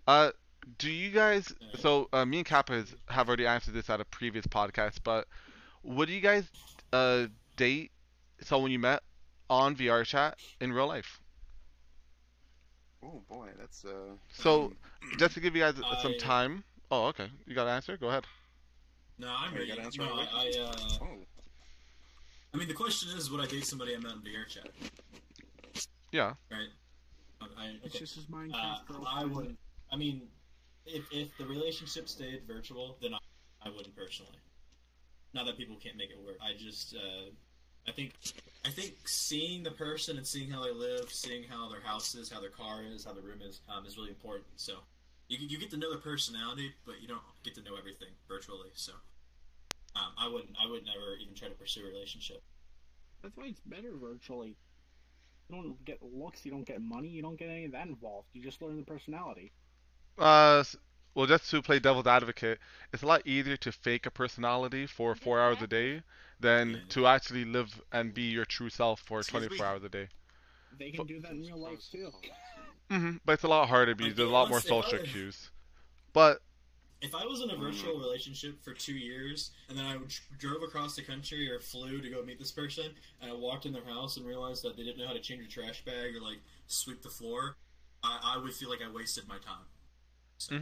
Do you guys? So me and Cap have already answered this at a previous podcast, but. Would you guys date someone you met on VRChat in real life? Oh boy, that's So just to give you guys some time. Oh okay, you got an answer? Go ahead. No, I'm ready. I mean, the question is, would I date somebody I met on VRChat? Yeah. Right. It's just as Minecraft. I would. I mean, if the relationship stayed virtual, then I wouldn't personally. Not that people can't make it work. I just, I think seeing the person and seeing how they live, seeing how their house is, how their car is, how their room is really important. So, you get to know their personality, but you don't get to know everything virtually. So, I would never even try to pursue a relationship. That's why it's better virtually. You don't get looks, you don't get money, you don't get any of that involved. You just learn the personality. Well, just to play devil's advocate, it's a lot easier to fake a personality for 4 hours a day than to actually live and be your true self for 24 hours a day. They can do that in real life too. But it's a lot harder because there's a lot more social cues. But if I was in a virtual relationship for 2 years and then I drove across the country or flew to go meet this person and I walked in their house and realized that they didn't know how to change a trash bag or like sweep the floor, I would feel like I wasted my time. So.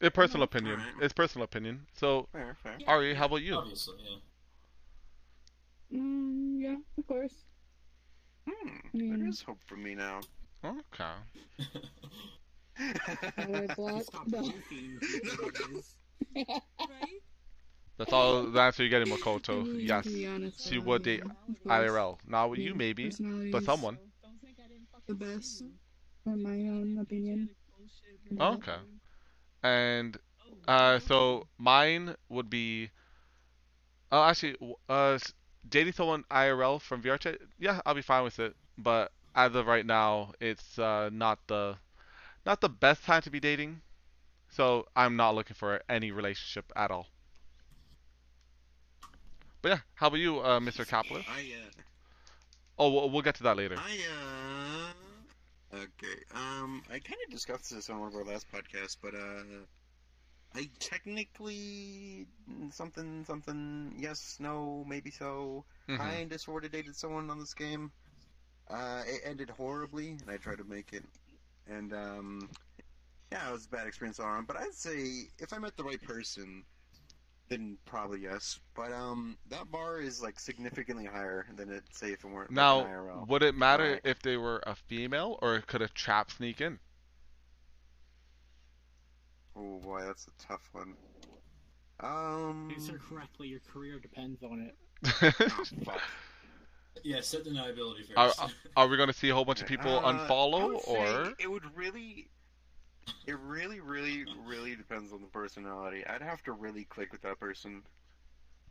It's personal opinion. It's personal opinion. So, fair. Ari, how about you? Obviously, yeah. Yeah, of course. There is hope for me now. Okay. That's all the answer you get in Makoto. I mean, yes. She would date IRL. Not with you, maybe, but someone. The best, in my own opinion. Okay. And so mine would be dating someone IRL from VRChat. Yeah, I'll be fine with it. But as of right now, it's not the best time to be dating. So I'm not looking for any relationship at all. But yeah, how about you, Mr. Capless? Oh, we'll get to that later. Okay, I kind of discussed this on one of our last podcasts, but, I technically, something, yes, no, maybe so, I sort of dated someone on this game, It ended horribly, and I tried to make it. And, yeah, it was a bad experience all around. But I'd say if I met the right person, then probably yes. But that bar is, like, significantly higher than it say if it weren't now, IRL. Would it matter if they were a female, or could a chap sneak in? Oh, boy, that's a tough one. Answer correctly, your career depends on it. Fuck. Yeah, set the liability first. Are we going to see a whole bunch of people unfollow, or? It would really, it really depends on the personality. I'd have to really click with that person.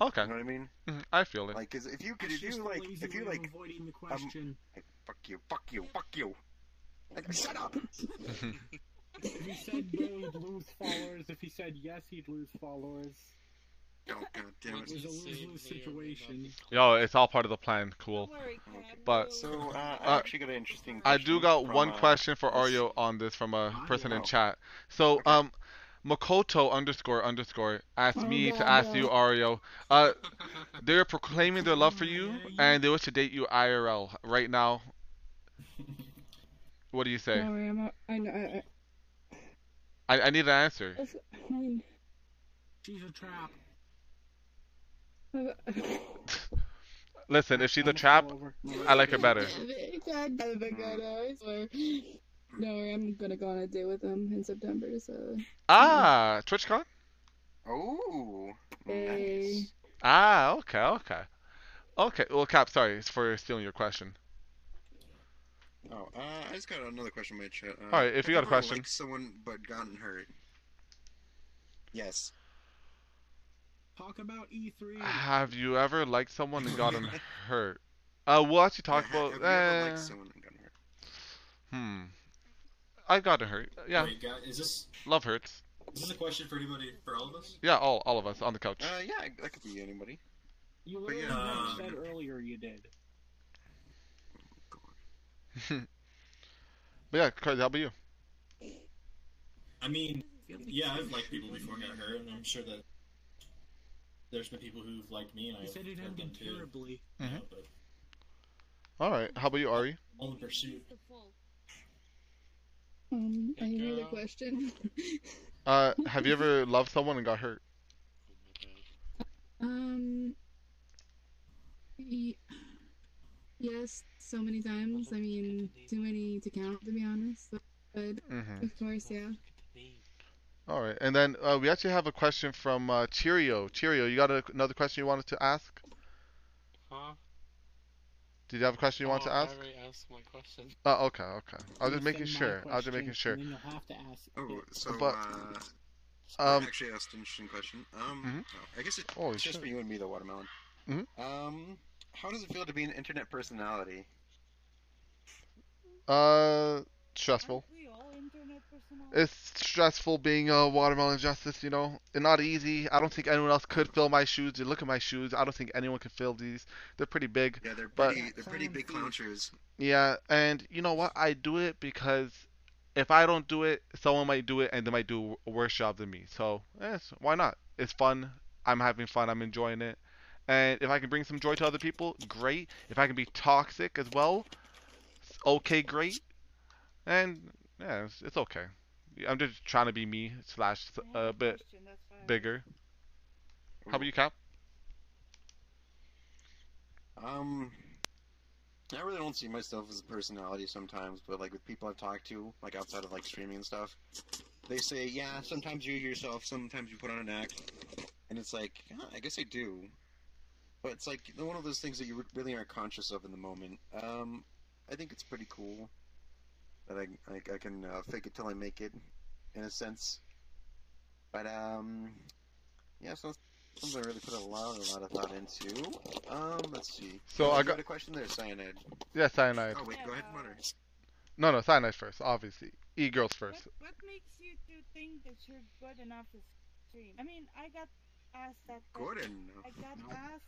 Okay. You know what I mean? Mm-hmm. I feel it. Like, if you avoiding the question. Fuck you. Like, shut up. If he said no, he'd lose followers. If he said yes, he'd lose followers. Oh, God damn it. There's a lose-lose situation. Yo, it's all part of the plan. Cool. Don't worry, but so, I actually got an interesting question. I do got one question for Aurio on this from a person in chat. So, okay. Makoto ___ asked me to ask you, Aurio. They're proclaiming their love for you, and they wish to date you IRL right now. What do you say? No, I need an answer. She's a trap. Listen, if she's a trap, I like her better. No, I'm gonna go on a date with him in September, so... Ah, TwitchCon? Oh, nice. Ah, okay. Okay, well, Cap, sorry for stealing your question. Oh, I just got another question in my chat. Alright, if you got a question. Like someone but gotten hurt. Yes. Talk about E3. Have you ever liked someone and gotten hurt? We'll actually talk about... Have you ever liked someone and gotten hurt? I've gotten hurt. Yeah. Wait, is this... Love hurts. Is this a question for anybody, for all of us? Yeah, all of us on the couch. Yeah, that could be anybody. You literally said earlier you did. But yeah, Cardi, how about you? I mean, yeah, I've liked people before I got hurt, and I'm sure that there's been people who've liked me, and I've hurt them terribly. Too. Mm-hmm. But... All right, how about you, Ari? All in pursuit. I need a question. Have you ever loved someone and got hurt? Yes, so many times. I mean, too many to count, to be honest. But of course, yeah. All right, and then we actually have a question from Cheerio. Cheerio, you got another question you wanted to ask? Huh? Did you have a question you wanted to ask? I already asked my question. Oh, okay. I was just making sure. And then you'll have to ask. Oh, so I actually asked an interesting question. I guess it's just for you and me, the watermelon. How does it feel to be an internet personality? Stressful. Aren't we all internet personalities? It's stressful being a Watermelon Justice, you know. And not easy. I don't think anyone else could fill my shoes. You look at my shoes. I don't think anyone can fill these. They're pretty big. Yeah, they're pretty big clown shoes. Yeah, and you know what? I do it because if I don't do it, someone might do it, and they might do a worse job than me. So, yes, why not? It's fun. I'm having fun. I'm enjoying it. And if I can bring some joy to other people, great. If I can be toxic as well, okay, great. And yeah, it's okay. I'm just trying to be me / a bit bigger. How about you, Cap? I really don't see myself as a personality sometimes, but like with people I've talked to, like outside of like streaming and stuff, they say, yeah, sometimes you're yourself, sometimes you put on an act, and it's like, yeah, I guess I do. But it's like one of those things that you really aren't conscious of in the moment. I think it's pretty cool that I can fake it till I make it, in a sense. But yeah, so something I really put a lot of thought into. Let's see. So I got a question there, Cyanide. Yeah, Cyanide. Oh wait, go ahead, Water. No, Cyanide first, obviously. E-girls first. What makes you two think that you're good enough to stream? I mean, I got asked that. Good enough.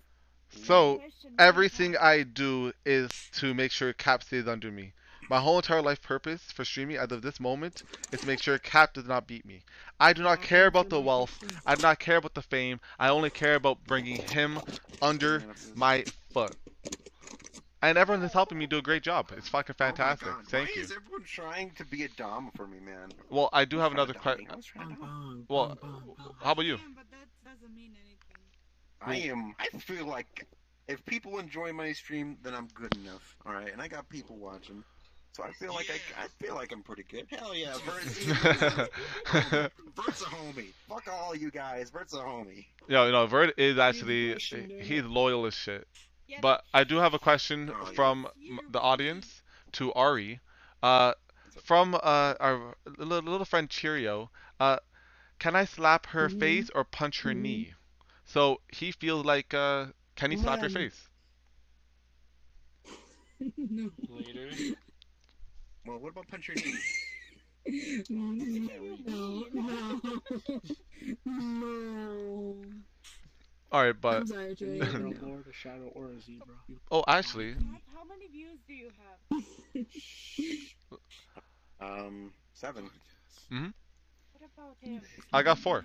So, everything I do is to make sure Cap stays under me. My whole entire life purpose for streaming as of this moment is to make sure Cap does not beat me. I do not care about the wealth. I do not care about the fame. I only care about bringing him under my foot. And everyone that's helping me do a great job. It's fucking fantastic. Oh thank Why you. Is everyone trying to be a dom for me, man? Well, I do have another question. Well, how about you? But that doesn't mean anything. I feel like if people enjoy my stream, then I'm good enough. All right, and I got people watching, so I feel like I feel like I'm pretty good. Hell yeah, Vert's a homie. Fuck all you guys, Vert's a homie. Yeah, no, Vert is actually he's loyal as shit. But I do have a question from the audience to Ari, from our little friend Cheerio. Can I slap her face or punch her knee? So he feels like, can he slap your face? No. Later. Well, what about punch your knee? No. All right, but I'm sorry, Jay. Lord, a shadow, or a zebra. Oh, actually. How many views do you have? 7. Mhm. What about him? I got 4.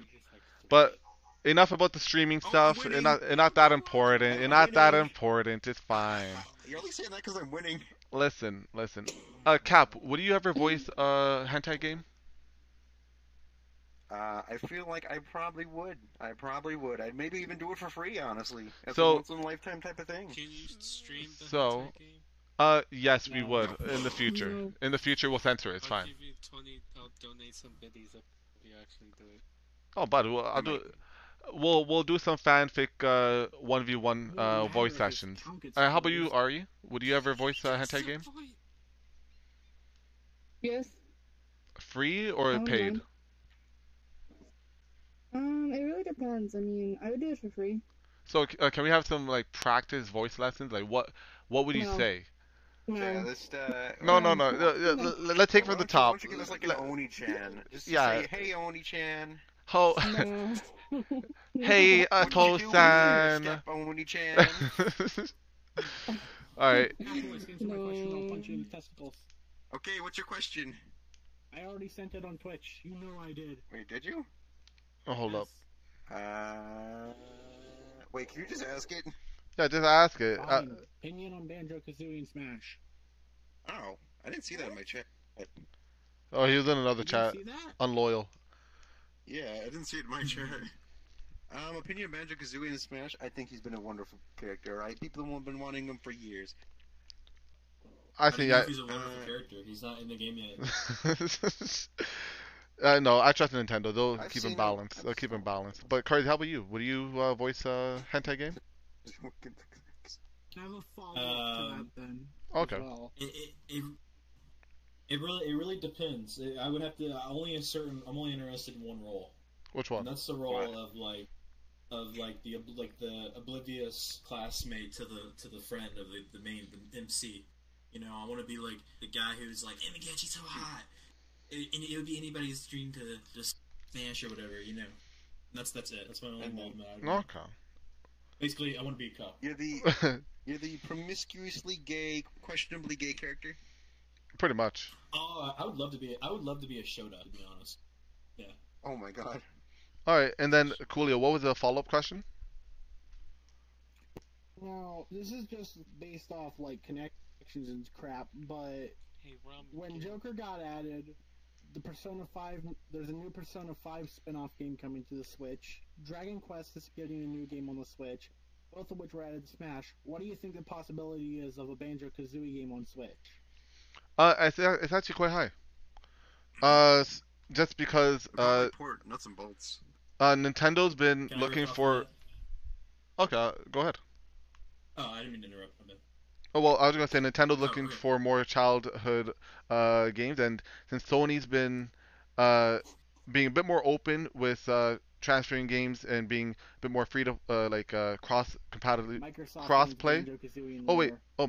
But enough about the streaming stuff. It's not that important. It's not that important. It's fine. You're only saying that because I'm winning. Listen. Cap, would you ever voice a hentai game? I feel like I probably would. I'd maybe even do it for free, honestly. That's a once-in-a-lifetime type of thing. Can you stream the hentai game? Yes, we would in the future. No. In the future, we'll censor it. It's fine. I'll give you 20. I'll donate some biddies if you actually do it. Oh, but I'll do it. We'll do some fanfic 1v1 voice sessions. How about you, Ari? Would you ever voice a hentai game? Yes. Free or paid? Know. It really depends. I mean, I would do it for free. So, can we have some, like, practice voice lessons? Like, what would you say? No. Yeah, no. Let's take from the top. Why don't you give us, like, an Oni-chan? Just say, hey, Oni-chan. Ho. No. Hey, Ato-san. Step Oni-chan. Alright. Okay, what's your question? I already sent it on Twitch. You know I did. Wait, did you? Oh, hold up. Wait, can you just ask it? Yeah, just ask it. Opinion on Banjo Kazooie and Smash. Oh, I didn't see that in my chat. Oh, he was in another chat. You see that? Unloyal. Yeah, I didn't see it in my chat. Opinion on Banjo Kazooie and Smash. I think he's been a wonderful character. Right? People have been wanting him for years. I think he's a wonderful character. He's not in the game yet. No, I trust Nintendo. They'll keep him balanced. They'll keep him balanced. But Cardi, how about you? Would you voice a hentai game? I have a follow-up to that then. Okay. Well. It really depends. I would have to I'm only interested in one role. Which one? And that's the role of like the oblivious classmate to the friend of the main MC. You know, I want to be like the guy who's like, "Hey, Miguel, she's so hot." It would be anybody's dream to just Smash or whatever, you know. That's it. That's my only involvement. Okay. Basically, I want to be a cop. You're the promiscuously gay, questionably gay character. Pretty much. Oh, I would love to be a Shota, to be honest. Yeah. Oh my god. All right, and then Coolio, what was the follow-up question? Well, this is just based off like connections and crap, but when Joker got added. The Persona 5, there's a new Persona 5 spin-off game coming to the Switch. Dragon Quest is getting a new game on the Switch, both of which were added to Smash. What do you think the possibility is of a Banjo-Kazooie game on Switch? It's actually quite high. Just because nuts and bolts. Nintendo's been looking for. Okay, go ahead. Oh, I didn't mean to interrupt. Oh, well, I was going to say Nintendo's looking for more childhood games, and since Sony's been being a bit more open with transferring games and being a bit more free to cross-compatibility, cross-play. Oh, wait. Oh,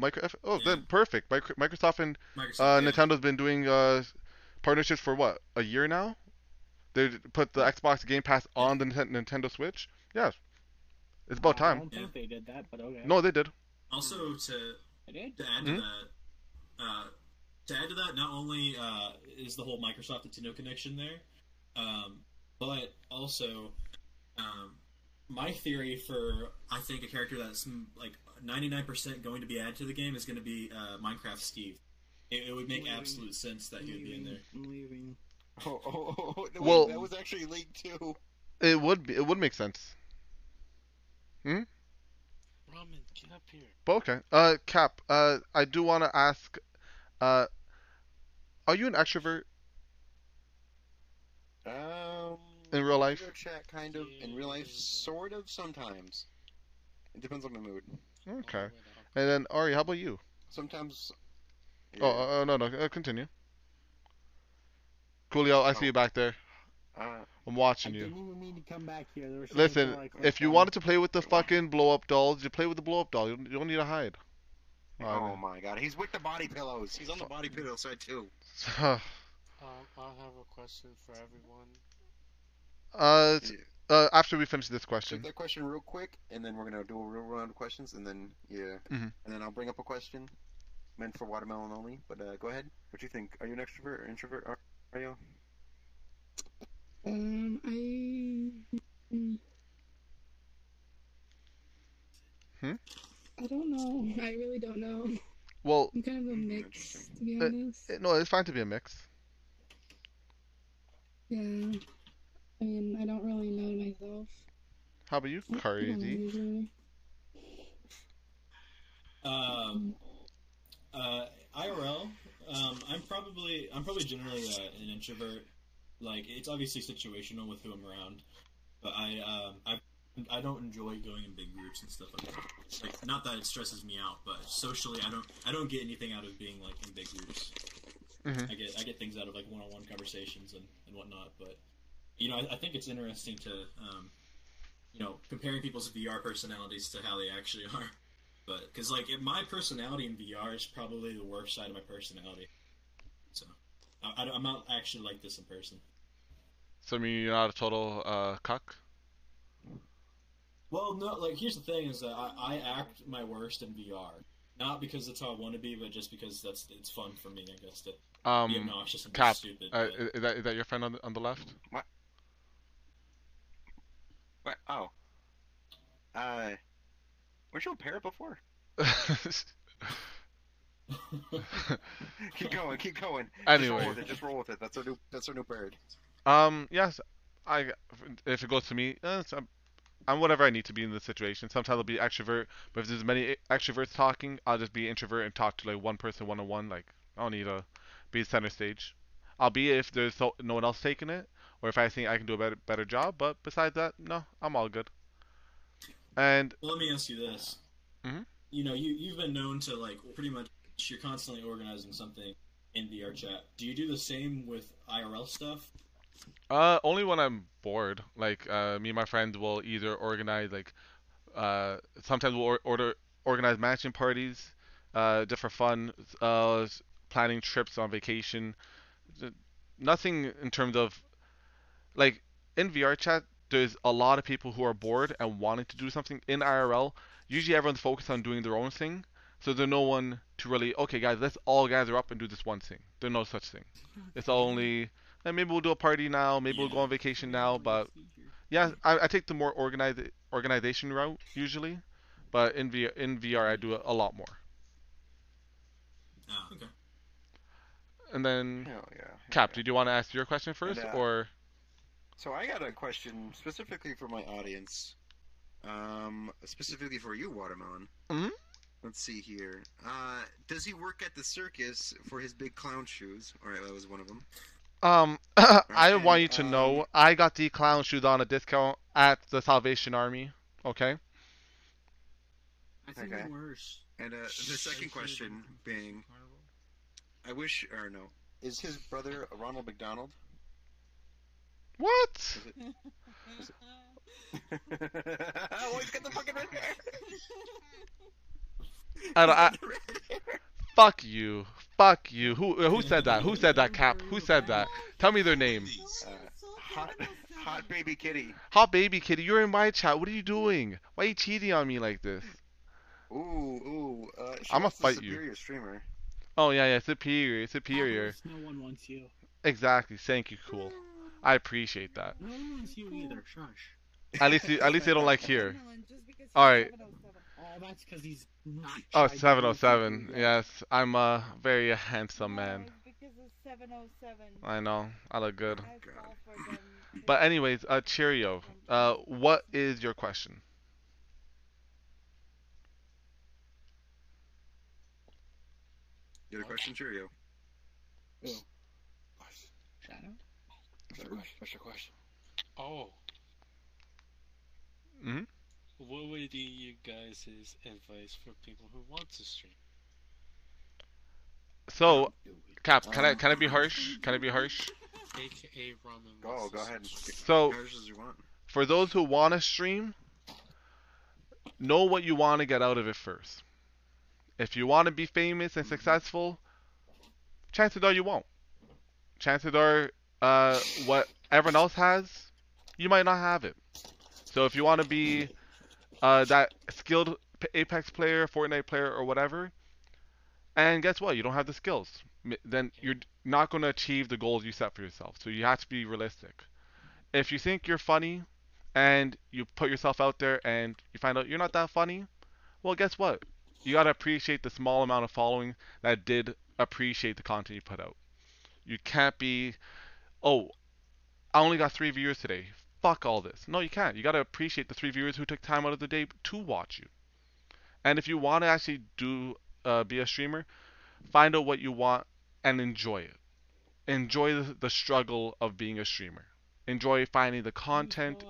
then perfect. Microsoft and Nintendo's been doing partnerships for, what, a year now? They put the Xbox Game Pass on the Nintendo Switch? Yeah. It's about time. I don't think they did that, but okay. No, they did. Also, to add to that, not only is the whole Microsoft Nintendo connection there, but also my theory for I think a character that's like 99% going to be added to the game is going to be Minecraft Steve. It would make absolute sense that he would be in there. Oh, well, that was actually leaked too. It would make sense. Hmm? Ramen, get up here. Okay. Cap, I do want to ask, are you an extrovert? In real life? VRChat kind of. In real life, sort of, sometimes. It depends on the mood. Okay. And then, Ari, how about you? Sometimes... Yeah. Oh, no, continue. Coolio, I see you back there. I'm watching you. I didn't even mean to come back here. Listen, like, if you wanted to play with the fucking blow-up dolls, you play with the blow-up doll. You don't need to hide. Oh, my God. He's with the body pillows. He's on the body pillow side, too. I have a question for everyone. After we finish this question. Take that question real quick, and then we're going to do a real round of questions, and then, yeah. Mm-hmm. And then I'll bring up a question meant for watermelon only, but go ahead. What do you think? Are you an extrovert or introvert, Ario? I don't know. I really don't know. Well, I'm kind of a mix, to be honest. No, it's fine to be a mix. Yeah. I mean, I don't really know myself. How about you, Cardi? IRL, I'm probably generally an introvert. Like, it's obviously situational with who I'm around, but I don't enjoy going in big groups and stuff like that. Like, not that it stresses me out, but socially, I don't get anything out of being like in big groups. Mm-hmm. I get things out of like one-on-one conversations and whatnot, but. You know, I think it's interesting to, you know, comparing people's VR personalities to how they actually are. But, because, like, my personality in VR is probably the worst side of my personality. So, I'm not actually like this in person. So, I mean, you're not a total cuck? Well, no, like, here's the thing is that I act my worst in VR. Not because that's how I want to be, but just because it's fun for me, I guess, to be obnoxious and Cap, stupid. But... Is that your friend on the left? What? What? Oh. Weren't you a parrot before? Keep going. Anyway. Just roll with it. That's our new bird. Yes. If it goes to me, I'm whatever I need to be in the situation. Sometimes I'll be extrovert, but if there's many extroverts talking, I'll just be introvert and talk to like one person one-on-one. Like, I don't need to be center stage. I'll be if there's no one else taking it. Or if I think I can do a better job, but besides that, no, I'm all good. And let me ask you this: mm-hmm. You know, you've been known to like pretty much you're constantly organizing something in VRChat. Do you do the same with IRL stuff? Only when I'm bored. Like me and my friends will either organize like sometimes we'll organize matching parties, just for fun, planning trips on vacation. Nothing in terms of like, in VRChat, there's a lot of people who are bored and wanting to do something. In IRL, usually everyone's focused on doing their own thing, so there's no one to really, okay, guys, let's all gather up and do this one thing. There's no such thing. It's only, and maybe we'll do a party now, maybe we'll go on vacation now, but yeah, I take the more organization route, usually, but in VR, I do a lot more. Oh, okay. And then, Cap, did you want to ask your question first, or... So I got a question specifically for my audience, specifically for you, Watermelon. Mm-hmm. Let's see here. Does he work at the circus for his big clown shoes? All right, that was one of them. I want you to know, I got the clown shoes on a discount at the Salvation Army. Okay. I think they're worse. And the second question being, is his brother Ronald McDonald? What? Is it... Oh, he's got the fucking red hair. Fuck you. Fuck you. Who said that? Who said that, Cap? Who said that? Tell me their name. Hot Baby Kitty. Hot Baby Kitty, you're in my chat. What are you doing? Why are you cheating on me like this? I'm going to fight you. Superior streamer. Oh, yeah, superior. No one wants you. Exactly. Thank you, cool. I appreciate that. No one wants you either, shush. At least they don't like here. All right. That's because he's not. Oh, 707. Yes, I'm a very handsome man. Because of 707. I know. I look good. But anyways, Cheerio, what is your question? You had a question, Cheerio? Yeah. Shadow? What's your question? Oh. Mm-hmm. What would be you guys' advice for people who want to stream? So, Cap, can I be harsh? Can I be harsh? AKA Ramen. Oh, go ahead. So, for those who want to stream, know what you want to get out of it first. If you want to be famous and successful, chances are you won't. Chances are what everyone else has, you might not have it. So if you want to be that skilled Apex player, Fortnite player, or whatever, and guess what? You don't have the skills. Then you're not going to achieve the goals you set for yourself. So you have to be realistic. If you think you're funny and you put yourself out there and you find out you're not that funny, well, guess what? You got to appreciate the small amount of following that did appreciate the content you put out. You can't be, oh, I only got 3 viewers today. Fuck all this. No, you can't. You got to appreciate the 3 viewers who took time out of the day to watch you. And if you want to actually do be a streamer, find out what you want and enjoy it. Enjoy the struggle of being a streamer. Enjoy finding the content.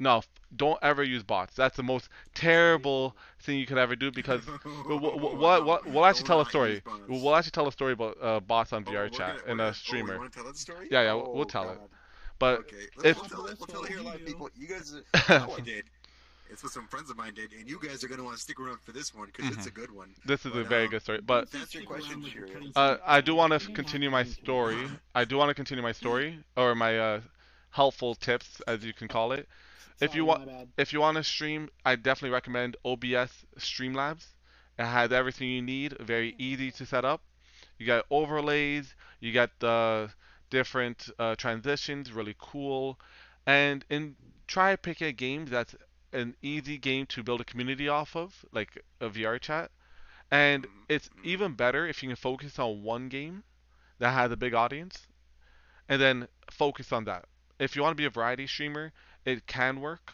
No, don't ever use bots. That's the most terrible thing you could ever do because we'll actually tell a story. We'll actually tell a story about bots on VRChat and a streamer. You want to tell that story? Yeah, we'll tell it. But okay, we'll tell it here live, people. You guys, I did. It's what some friends of mine did, and you guys are going to want to stick around for this one because it's a good one. This is a very good story. But that's your question, Cheerio. I do want to continue my story. I do want to continue my story or my helpful tips, as you can call it. If you want to stream, I definitely recommend OBS Streamlabs. It has everything you need. Very easy to set up. You got overlays. You got the different transitions. Really cool. And try picking a game that's an easy game to build a community off of, like a VRChat. And it's even better if you can focus on one game that has a big audience, and then focus on that. If you want to be a variety streamer, it can work,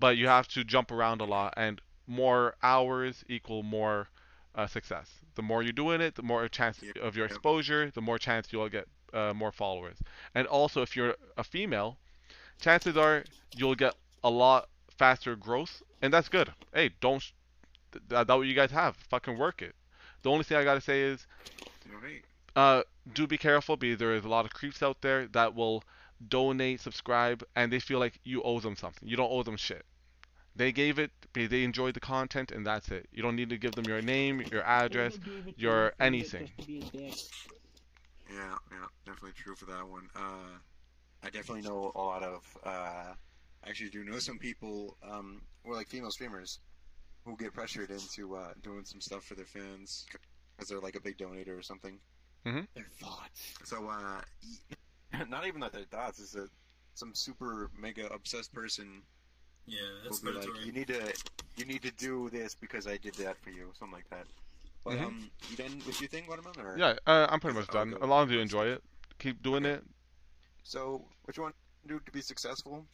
but you have to jump around a lot, and more hours equal more success. The more you do in it, the more chance of your exposure, the more chance you'll get more followers. And also, if you're a female, chances are you'll get a lot faster growth, and that's good. Hey, don't that's what you guys have. Fucking work it. The only thing I gotta say is, do be careful, because there is a lot of creeps out there that will donate, subscribe, and they feel like you owe them something. You don't owe them shit. They gave it because they enjoyed the content, and that's it. You don't need to give them your name, your address, your anything. Yeah, definitely true for that one. I definitely know a lot of actually do know some people or like female streamers who get pressured into doing some stuff for their fans because they're like a big donator or something. Their thoughts. So not even that their thoughts is that some super mega obsessed person. Yeah, that's will be like, you need to do this because I did that for you, something like that. But you done with your thing, Watermelon? Or? Yeah, I'm pretty much done. As long as you enjoy it, keep doing it. So what you want to do to be successful?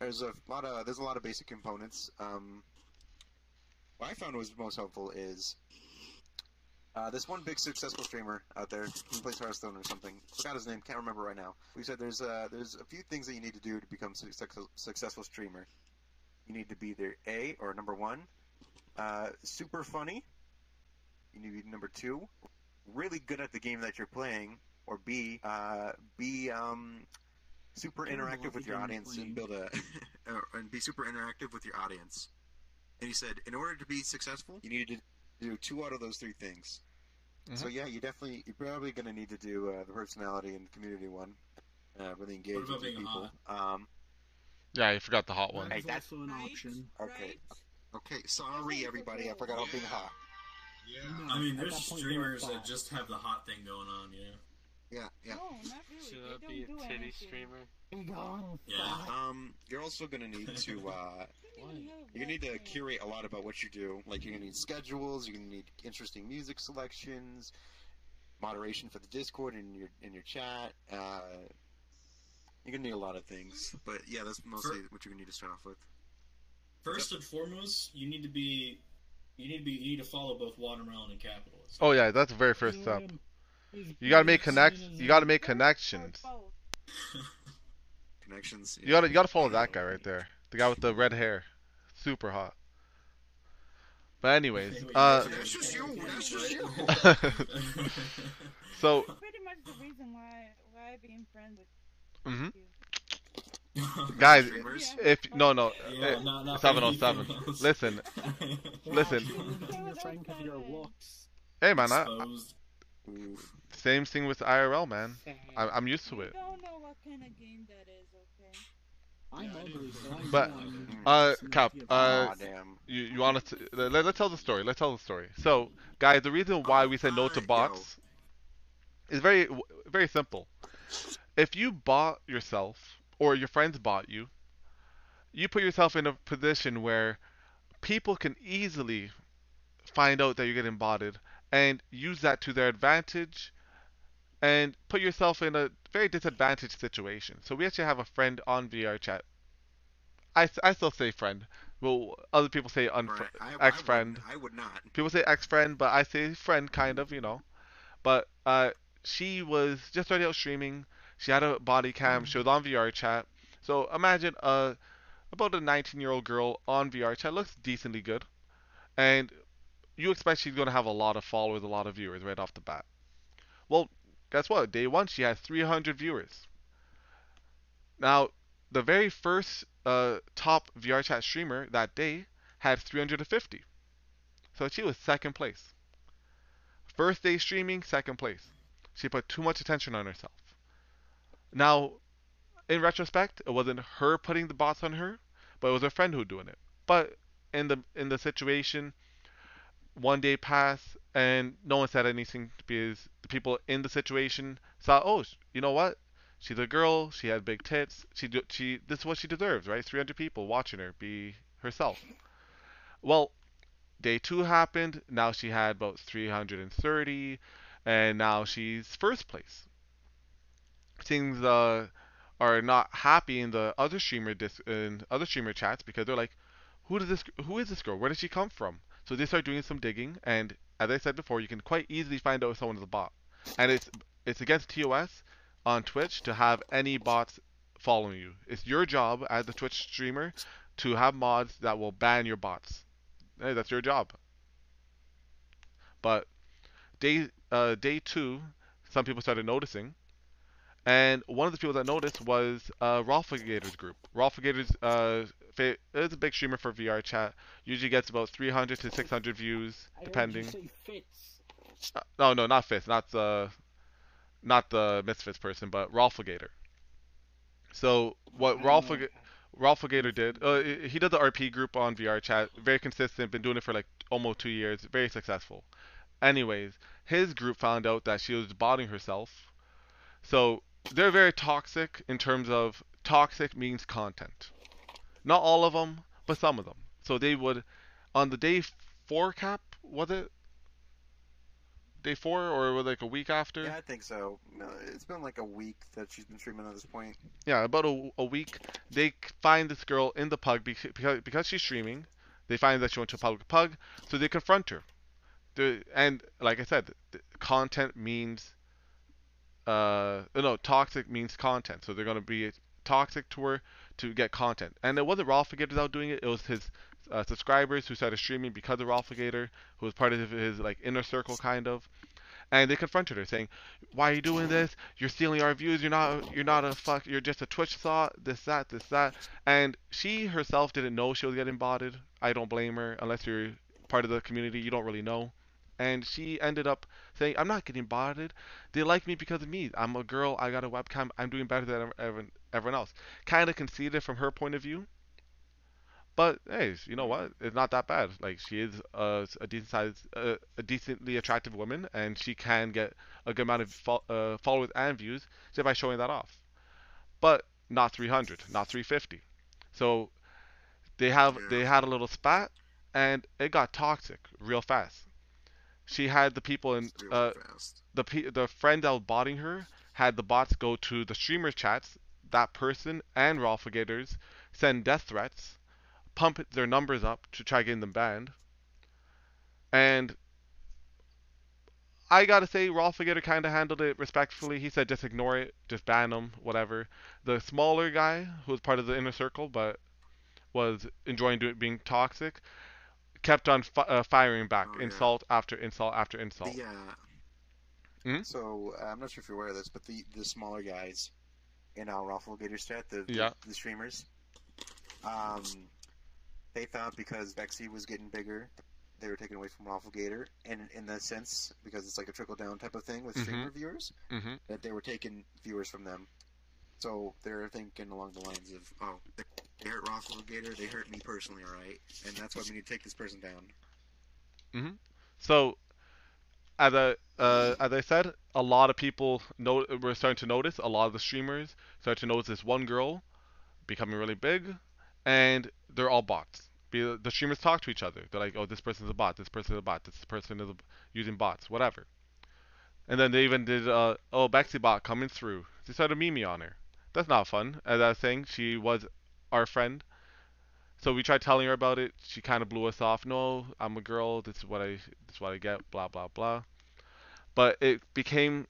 There's a lot of basic components. What I found was most helpful is this one big successful streamer out there who plays Hearthstone or something. Forgot his name, can't remember right now. We said there's a few things that you need to do to become successful streamer. You need to be there, number one, super funny. You need to be number 2, really good at the game that you're playing, or be super interactive with your audience and be super interactive with your audience. And he said, in order to be successful, you need to do 2 out of those 3 things. So yeah, you're probably going to need to do the personality and the community one, really engage with people. Yeah, you forgot the hot one. Right, that's also an option. Okay, sorry everybody, I forgot about being hot. Yeah, I mean, there's streamers that just have the hot thing going on, Yeah, yeah. No, not really. Should I be a titty anything. Streamer? No. Yeah. You're also gonna need to you need to curate a lot about what you do. Like, you're gonna need schedules. You're gonna need interesting music selections, moderation for the Discord and your chat. You're gonna need a lot of things. But yeah, that's mostly what you're gonna need to start off with. First and foremost, you need to follow both Watermelon and Capitalism. Oh yeah, that's the very first step. You gotta make connections. Connections. Yeah. You gotta follow that guy right there, the guy with the red hair, super hot. But anyways, that's just you. That's just you. So pretty much the reason why I became friends with you. Guys, if no, 707. Listen. Hey man, same thing with IRL, man. I'm used to it. I don't know what kind of game that is, okay? But Cap, you want to let's tell the story. So, guys, the reason why we said no to bots is very, very simple. If you bought yourself, or your friends bought you, you put yourself in a position where people can easily find out that you're getting botted and use that to their advantage and put yourself in a very disadvantaged situation. So we actually have a friend on VRChat. I still say friend. Well, other people say ex-friend. I would not. People say ex-friend, but I say friend, kind of, you know. But she was just starting out streaming. She had a body cam. She was on VRChat. So imagine about a 19-year-old girl on VRChat, looks decently good, and you expect she's going to have a lot of followers, a lot of viewers right off the bat. Well, guess what? Day one, she had 300 viewers. Now, the very first top VRChat streamer that day had 350. So she was second place. First day streaming, second place. She put too much attention on herself. Now, in retrospect, it wasn't her putting the bots on her, but it was her friend who was doing it. But in the situation, one day passed and no one said anything, because the people in the situation saw, oh, you know what? She's a girl. She had big tits. This is what she deserves, right? 300 people watching her be herself. Well, day two happened. Now she had about 330, and now she's first place. Things are not happy in the other streamer chats, because they're like, who is this girl? Where did she come from? So they start doing some digging, and as I said before, you can quite easily find out if someone's a bot. And it's against TOS on Twitch to have any bots following you. It's your job as a Twitch streamer to have mods that will ban your bots. Hey, that's your job. But day two, some people started noticing. And one of the people that noticed was Rolf Gator's group. Rolf Gator's is a big streamer for VR chat. Usually gets about 300 to 600 views, depending. I heard you say Fitz. No, not Fitz. Not the Misfits person, but Rolf Gator. So what Rolf Gator did, he did the RP group on VR chat. Very consistent. Been doing it for like almost 2 years. Very successful. Anyways, his group found out that she was botting herself. So they're very toxic, in terms of toxic means content. Not all of them, but some of them. So they would, on the day 4 cap, was it? Day 4 or was it like a week after? Yeah, I think so. No, it's been like a week that she's been streaming at this point. Yeah, about a week. They find this girl in the pug because she's streaming. They find that she went to a public pug, so they confront her. And like I said, content means toxic means content. So they're going to be toxic to her to get content. And it wasn't Rolf Gator out doing it. It was his subscribers who started streaming because of Rolf Gator, who was part of his like inner circle, kind of. And they confronted her, saying, "Why are you doing this? You're stealing our views. You're not a fuck. You're just a Twitch thought. This that." And she herself didn't know she was getting botted. I don't blame her. Unless you're part of the community, you don't really know. And she ended up saying, I'm not getting botted. They like me because of me. I'm a girl. I got a webcam. I'm doing better than everyone else. Kind of conceited from her point of view. But hey, you know what? It's not that bad. Like, she is a decently attractive woman, and she can get a good amount of followers and views just by showing that off. But not 300, not 350. So they had a little spat, and it got toxic real fast. She had the people in the friend that was botting her had the bots go to the streamer chats, that person and Rolf Gator's, send death threats, pump their numbers up to try getting them banned. And I gotta say, Rolf Gator kind of handled it respectfully. He said, just ignore it, just ban him, whatever. The smaller guy, who was part of the inner circle, but was enjoying being toxic, kept on firing back, insult after insult after insult. Yeah. So, I'm not sure if you're aware of this, but the smaller guys in our Rolf Gator stat, the streamers, they thought because Vexy was getting bigger, they were taken away from Rolf Gator, and in that sense, because it's like a trickle-down type of thing with streamer viewers, that they were taking viewers from them. So they're thinking along the lines of, oh, they hurt Rolf Gator, they hurt me personally, alright? And that's why we need to take this person down. So, as I said, a lot of people were starting to notice, a lot of the streamers started to notice this one girl becoming really big, and they're all bots. The streamers talk to each other. They're like, oh, this person's a bot, this person's a bot, this person is using bots, whatever. And then they even did, oh, Bexy bot coming through. They started meme on her. That's not fun. As I was saying, she was our friend. So we tried telling her about it. She kind of blew us off. No, I'm a girl. This is what I get, blah, blah, blah. But it became,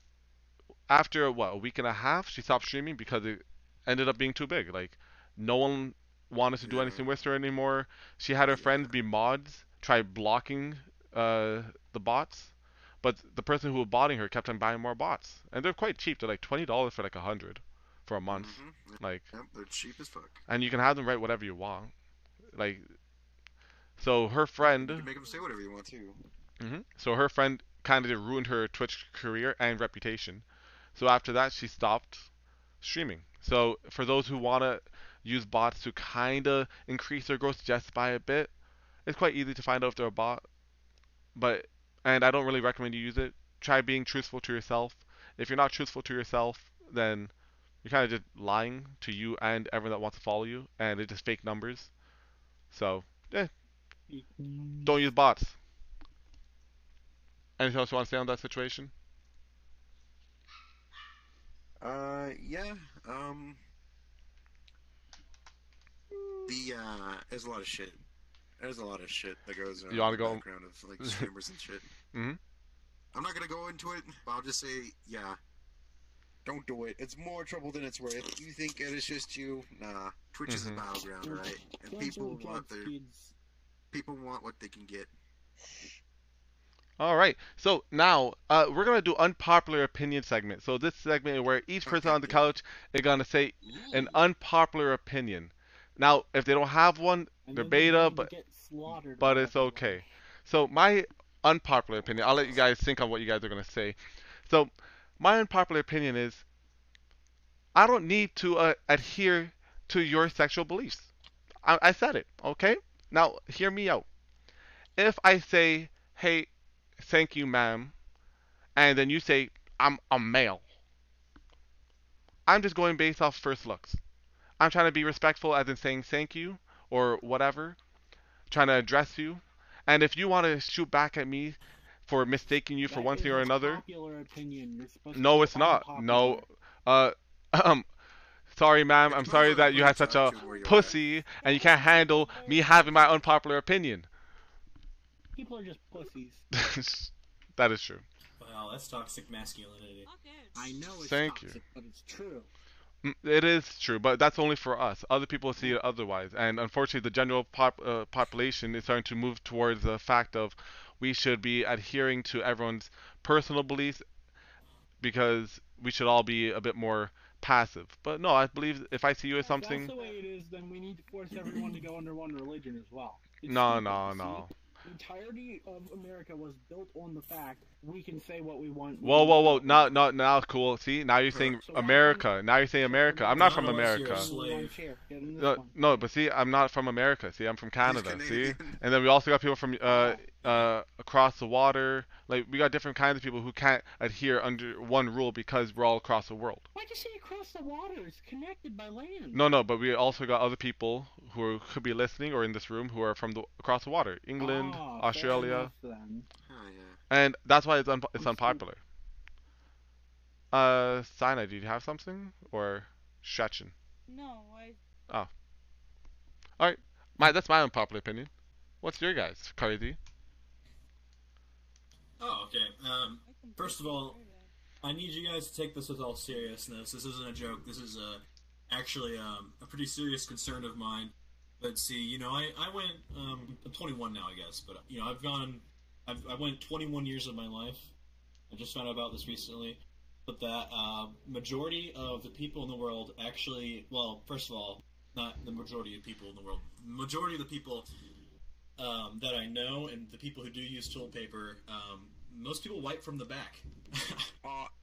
after, what, a week and a half, she stopped streaming because it ended up being too big. Like, no one wanted to do anything with her anymore. She had her friends be mods, try blocking the bots, but the person who was botting her kept on buying more bots, and they're quite cheap. They're like $20 for like 100 for a month. Like, they're cheap as fuck, and you can have them write whatever you want. Like, so her friend, you can make them say whatever you want too. So her friend kind of ruined her Twitch career and reputation. So after that, she stopped streaming. So for those who wanna use bots to kind of increase their growth just by a bit, it's quite easy to find out if they're a bot. And I don't really recommend you use it. Try being truthful to yourself. If you're not truthful to yourself, then you're kind of just lying to you and everyone that wants to follow you, and it's just fake numbers. So, yeah. Don't use bots. Anything else you want to say on that situation? There's a lot of shit. There's a lot of shit that goes on in the background of, like, streamers and shit. I'm not gonna go into it, but I'll just say, yeah. Don't do it. It's more trouble than it's worth. You think it's just you? Nah. Twitch is a battleground, right? And people want people want what they can get. Alright, so now we're going to do unpopular opinion segment. So this segment where each person on the couch is going to say an unpopular opinion. Now, if they don't have one, they're beta, but it's okay. So my unpopular opinion, I'll let you guys think on what you guys are going to say. So my unpopular opinion is, I don't need to adhere to your sexual beliefs. I said it, okay? Now, hear me out. If I say, hey, thank you, ma'am, and then you say, I'm a male, I'm just going based off first looks. I'm trying to be respectful as in saying thank you or whatever, trying to address you. And if you want to shoot back at me for mistaking you for one thing or another, no, it's not. No, sorry, ma'am. I'm sorry that you had such a pussy and you can't handle me having my unpopular opinion. People are just pussies. That is true. Wow, that's toxic masculinity. I know it's toxic, but it's true. It is true, but that's only for us. Other people see it otherwise, and unfortunately, the general population is starting to move towards the fact of we should be adhering to everyone's personal beliefs because we should all be a bit more passive. But no, I believe if I see you as something, that's the way it is. Then we need to force everyone to go under one religion as well. No, no, no. entirety of America was built on the fact we can say what we want. Whoa, whoa, whoa! Now, cool. See, now you're saying America. Now you're saying America. I'm not from America. No, but see, I'm not from America. See, I'm from Canada. See, and then we also got people from across the water. Like, we got different kinds of people who can't adhere under one rule because we're all across the world. Why'd you say across the water? It's connected by land. No, but we also got other people who are, could be listening or in this room who are from across the water. England, Australia. Fair enough, then. Oh, yeah. And that's why it's unpopular. Cyanide, did you have something? Or Shachin? No, Oh. Alright. That's my unpopular opinion. What's your guys, Crazy? Oh, okay. First of all, I need you guys to take this with all seriousness. This isn't a joke. This is actually a pretty serious concern of mine. But see, you know, I went, I'm 21 now, I guess, but, you know, I went 21 years of my life. I just found out about this recently. But that majority of the people in the world actually, well, first of all, not the majority of people in the world. Majority of the people that I know and the people who do use toilet paper, most people wipe from the back.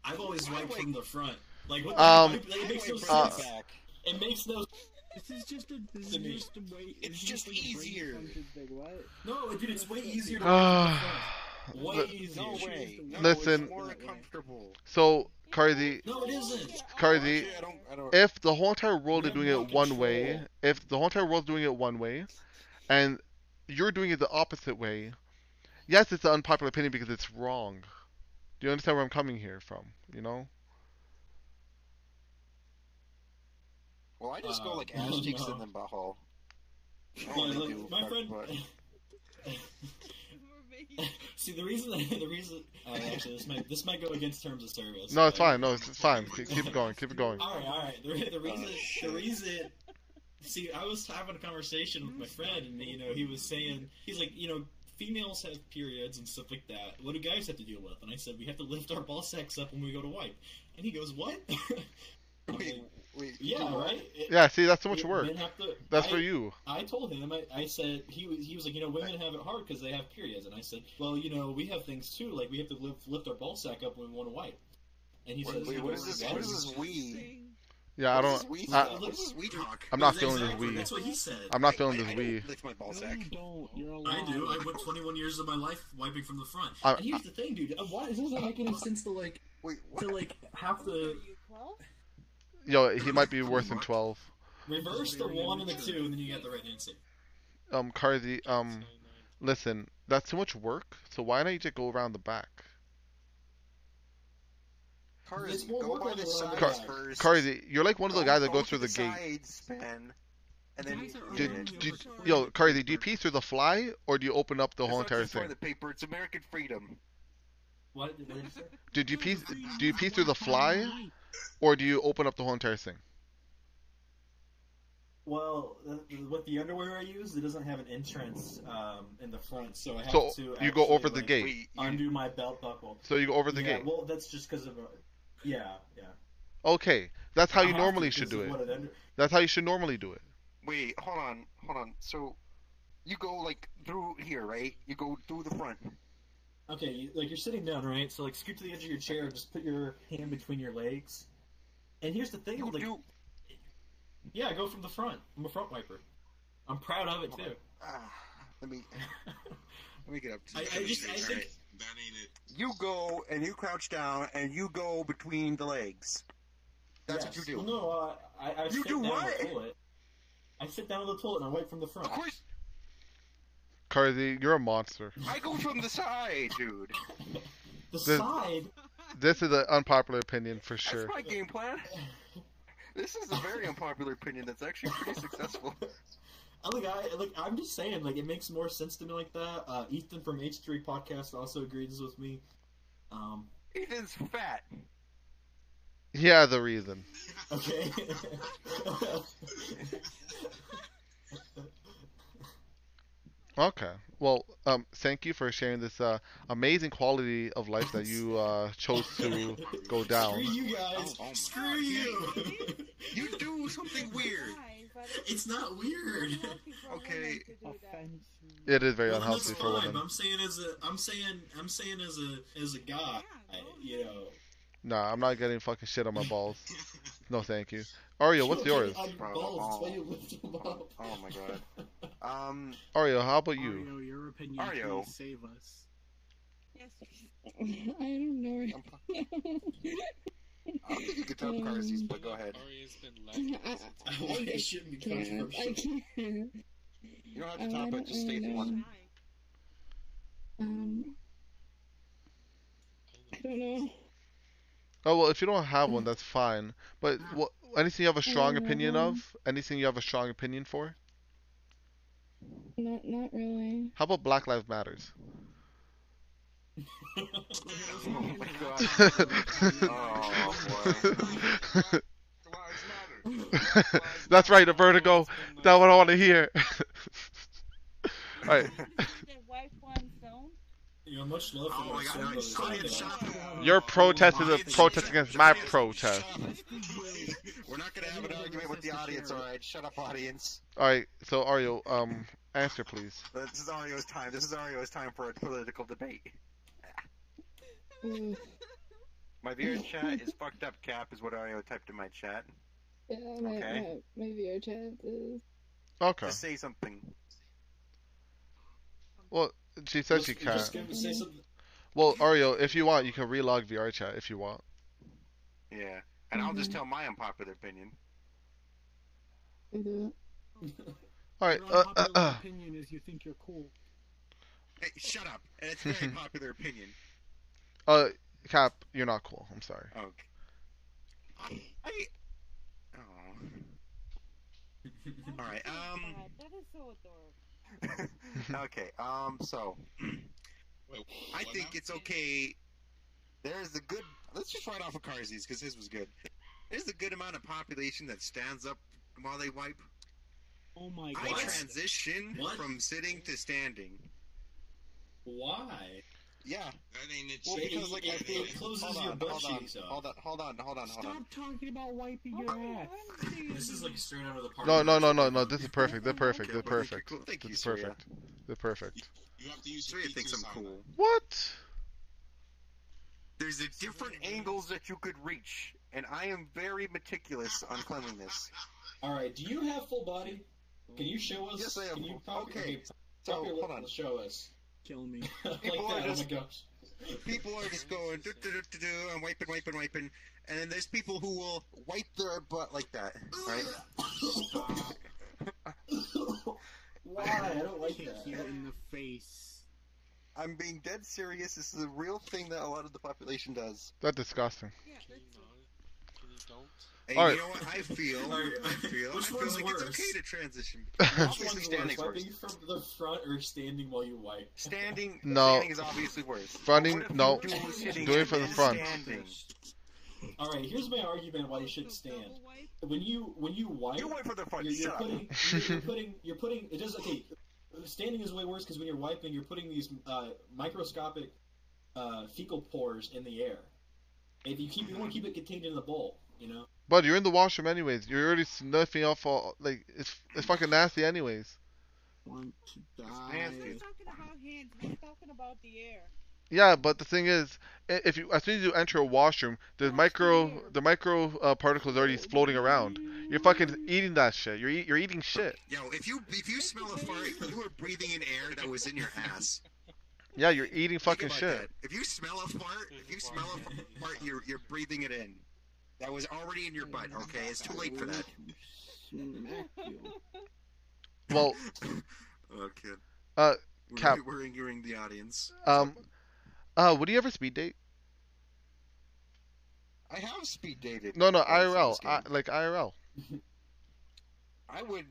I've always wiped from the front. Like, what it makes no sense. It makes no sense. It's just easier. No, dude, it's way easier to way easier. No way. No, listen. It's more comfortable. So, Karzi. No, it isn't. Karzi, if the whole entire world is doing it one way, if the whole entire world's doing it one way, and you're doing it the opposite way, yes, it's an unpopular opinion because it's wrong. Do you understand where I'm coming here from? You know. Well, I just go like ass cheeks in them butthole. My friend. See, the reason. Actually, this might go against terms of service. No, it's fine. No, it's fine. Keep it going. All right. The reason. See, I was having a conversation with my friend, and you know, he was saying, he's like, you know, females have periods and stuff like that. What do guys have to deal with? And I said, we have to lift our ball sacks up when we go to wipe. And he goes, what? Wait, yeah, right? Yeah, see, that's so much work. That's for you. I told him, I said, he was like, you know, women have it hard because they have periods. And I said, well, you know, we have things too. Like, we have to lift our ball sack up when we want to wipe. And he says, what is this? What is this we? Yeah, I'm not feeling this wee. That's what he said. I'm not feeling this wee. Lift my ball sack. I do. I went 21 years of my life wiping from the front. And here's the thing, dude. Why does it make any sense to like, half the? Yo, he might be worse than 12. Reverse the 1 and the 2, and then you get the right answer. Karzi, listen, that's too much work. So why don't you just go around the back? Karzi, go by the sides first. Karzi, you're like one of the guys that goes through the gate. And then, yo, Karzi, do you pee through the fly, or do you open up the whole entire thing? The paper, it's American freedom. What? Do you pee through the fly, or do you open up the whole entire thing? Well, with the underwear I use, it doesn't have an entrance in the front, so I have to. So you go over the gate. Undo my belt buckle. So you go over the gate. Well, that's just because of. Yeah. Okay, that's how you normally should do it. That's how you should normally do it. Wait, hold on. So, you go like through here, right? You go through the front. Okay, like you're sitting down, right? So like scoot to the edge of your chair and just put your hand between your legs. And here's the thing, yeah, I go from the front. I'm a front wiper. I'm proud of it too. Let me get up to the I think that ain't it. You go and you crouch down and you go between the legs. That's what you do. Well, no, I sit down on the toilet. I sit down on the toilet and I wipe from the front. Of course. Karzi, you're a monster. I go from the side, dude. the side? This is an unpopular opinion for sure. That's my game plan. This is a very unpopular opinion that's actually pretty successful. I'm just saying, like, it makes more sense to me like that. Ethan from H3 Podcast also agrees with me. Ethan's fat. Yeah, the reason. Okay. Okay. Well, thank you for sharing this amazing quality of life that you chose to go down. Screw you guys. Screw you. You do something weird. It's not weird. Okay. It is very unhealthy for women. I'm saying as a guy, you know. Nah, I'm not getting fucking shit on my balls. No, thank you. Aurio, what's yours? Oh my god. Aurio, how about you? Aurio, your opinion. Aurio, save us. Yes. I don't know. You can tell Carzybacon, but go ahead. Aurio's been left. It shouldn't be controversial. You don't have to talk about, just state one. I don't know. Oh, well, if you don't have one, that's fine. But what, anything you have a strong opinion of? Anything you have a strong opinion for? Not really. How about Black Lives Matters? Oh my god. Oh boy. That's right, the Vertigo. That's what I want to hear. Alright. You're much love for your protest is a protest against my protest. We're not gonna have an argument with the audience, alright? Shut up, audience. Alright, so Aurio, answer please. This is Aurio's time. This is Aurio's time for a political debate. My VRChat is fucked up, Cap, is what Aurio typed in my chat. Yeah, my VRChat is... Okay. Just say something. Well, she said she can't. Say something. Well, Aurio, if you want, you can relog VRChat if you want. Yeah, and I'll just tell my unpopular opinion. Alright, Your unpopular opinion is you think you're cool. Hey, shut up. It's a very popular opinion. Cap, you're not cool. I'm sorry. Oh, okay. Oh. All right. That is so adorable. Okay. So, I think it's okay. There's a good. Let's just write off of Carzy's because his was good. There's a good amount of population that stands up while they wipe. Oh my god. I transition from sitting to standing. Why? Yeah. That ain't it. Well, because like I feel it closes your butt cheeks up. Hold on. Stop talking about wiping your ass. This is like straight out of the party. No. This is perfect. They're perfect. They're perfect. Thank you, Surya. They're perfect. You have to use Surya thinks I'm cool. What? There's different angles that you could reach, and I am very meticulous on cleanliness. All right. Do you have full body? Can you show us? Yes, I have. Okay. So hold on. Show us. Kill me. People are just going do, I'm wiping, and then there's people who will wipe their butt like that, right? Wow, I don't like that. You in the face. I'm being dead serious. This is a real thing that a lot of the population does. That's disgusting. Yeah, and all right. You know what I feel like it's okay to transition. Obviously standing worse. From the front or standing while you wipe? Standing, no. Standing is obviously worse. Fronting, no. Doing from the front. Alright, here's my argument why you should stand. When you wipe, you wipe from the front. You're putting it doesn't okay. Standing is way worse because when you're wiping, you're putting these microscopic fecal pores in the air. If you want to keep it contained in the bowl, you know. But you're in the washroom anyways. You're already snuffing off all like it's fucking nasty anyways. Want to die. We're talking about hands. We're talking about the air. Yeah, but the thing is, if you as soon as you enter a washroom, the micro particles already floating around. You're fucking eating that shit. You're eating shit. Yo, if you smell a fart, you are breathing in air that was in your ass. Yeah, you're eating fucking shit. That. If you smell a fart, you're breathing it in. That was already in your butt. Okay, it's too late for that. Well, okay. Cap, we're ignoring the audience. Would you ever speed date? I have speed dated. No, IRL. Like IRL. I would.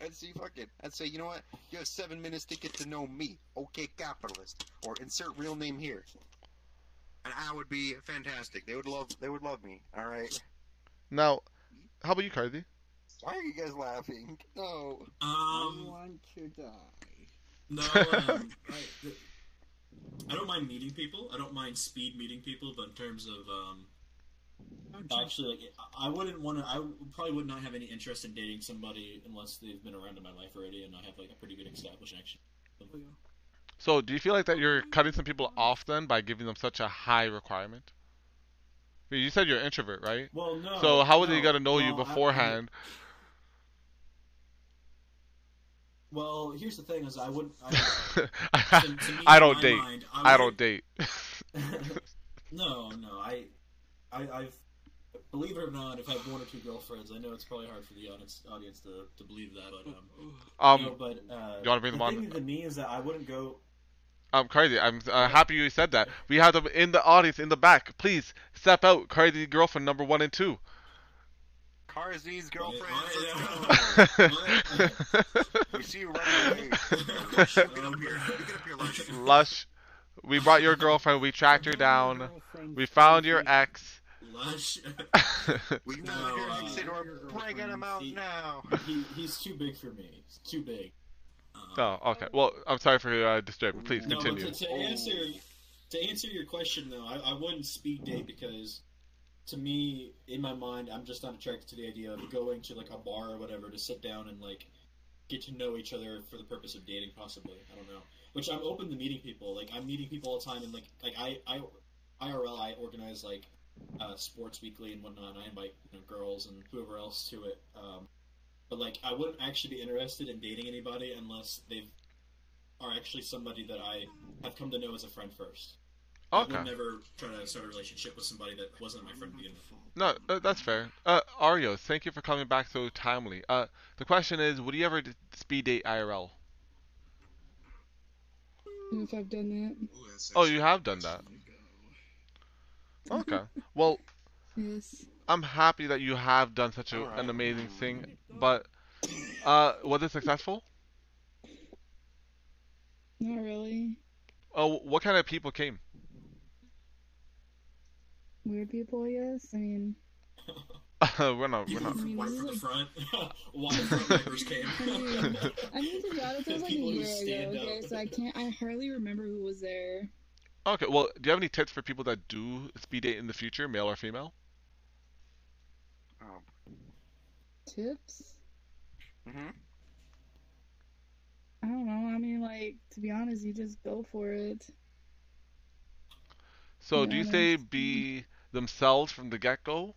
I'd say, fuck it. I'd say, you know what? You have 7 minutes to get to know me, OkayCapless, or insert real name here. And I would be fantastic. They would love me. All right. Now, how about you, Carthy? Why are you guys laughing? No. I want to die. No. I don't mind meeting people. I don't mind speed meeting people, but in terms of Actually, like, I wouldn't want to. I probably would not have any interest in dating somebody unless they've been around in my life already and I have like a pretty good established action. So, do you feel like that you're cutting some people off then by giving them such a high requirement? I mean, you said you're an introvert, right? Well, no. So how would they gotta know you beforehand? Well, here's the thing: is I wouldn't. I don't date. No. I've, believe it or not, I've had one or two girlfriends. I know it's probably hard for the audience to believe that, but you want to bring them on? The thing to me is that I wouldn't go. I'm Carzy. I'm happy you said that. We have them in the audience in the back. Please step out, Carzy girlfriend number 1 and 2. Carzy's girlfriend. We see you running away. Lush, get up here, Lush. Lush, we brought your girlfriend. We tracked her down. We found your ex. Lush. We found your ex and we're breaking him out now. He's too big for me. He's too big. Oh, okay. Well, I'm sorry for disturbing. Please continue. No, to answer your question, though, I wouldn't speed date because, to me, in my mind, I'm just not attracted to the idea of going to, like, a bar or whatever to sit down and, like, get to know each other for the purpose of dating, possibly. I don't know. Which I'm open to meeting people. Like, I'm meeting people all the time, and, like IRL, I organize, like, sports weekly and whatnot, and I invite, you know, girls and whoever else to it. But, like, I wouldn't actually be interested in dating anybody unless they are actually somebody that I have come to know as a friend first. Okay. I would never try to start a relationship with somebody that wasn't my friend to begin with. No, that's fair. Aurio, thank you for coming back so timely. The question is, would you ever speed date IRL? Yes, I've done that. Oh, you have done that. Okay. Well, yes. I'm happy that you have done such an amazing thing, but was it successful? Not really. Oh, what kind of people came? Weird people, yes. I mean, we're not. White from the front. White front members came. I mean, to be honest, it was like a year ago. Okay, so I hardly remember who was there. Okay, well, do you have any tips for people that do speed date in the future, male or female? Tips? Mm-hmm. I don't know. I mean, like, to be honest, you just go for it. So, do you say be themselves from the get-go?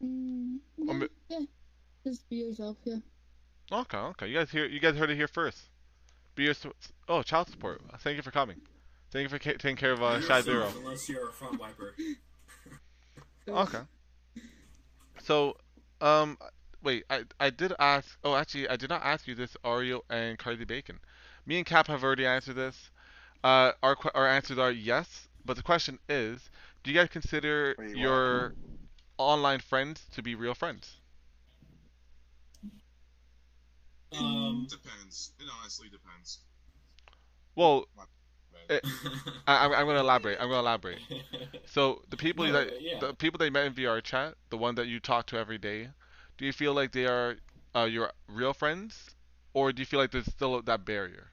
Yeah. Just be yourself, yeah. Okay. You guys heard it here first. Be your... Oh, child support. Thank you for coming. Thank you for taking care of Shy Zero. Unless you're a front wiper. Okay. So, wait, I did ask... Oh, actually, I did not ask you this, Aurio and Carzybacon. Me and Cap have already answered this. Our answers are yes, but the question is, do you guys consider your online friends to be real friends? Depends. It honestly depends. Well, I'm going to elaborate. So the people the people they met in VRChat, the one that you talk to every day, do you feel like they are your real friends, or do you feel like there's still that barrier?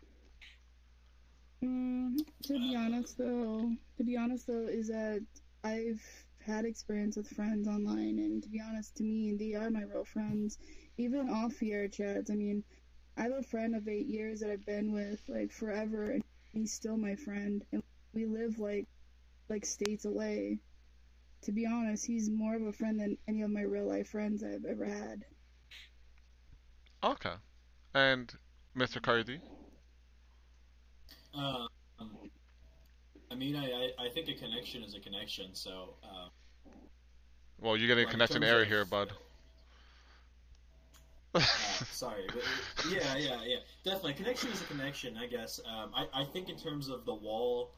To be honest though, is that I've had experience with friends online, and to be honest, to me, they are my real friends, even off VRChat. I mean, I have a friend of 8 years that I've been with, like, forever, and he's still my friend, and we live, like states away. To be honest, he's more of a friend than any of my real-life friends I've ever had. Okay. And Mr. Carzy? I mean, I think a connection is a connection, so... well, you're getting a connection error here, bud. Sorry. But, yeah. Definitely. Connection is a connection, I guess. I think in terms of the wall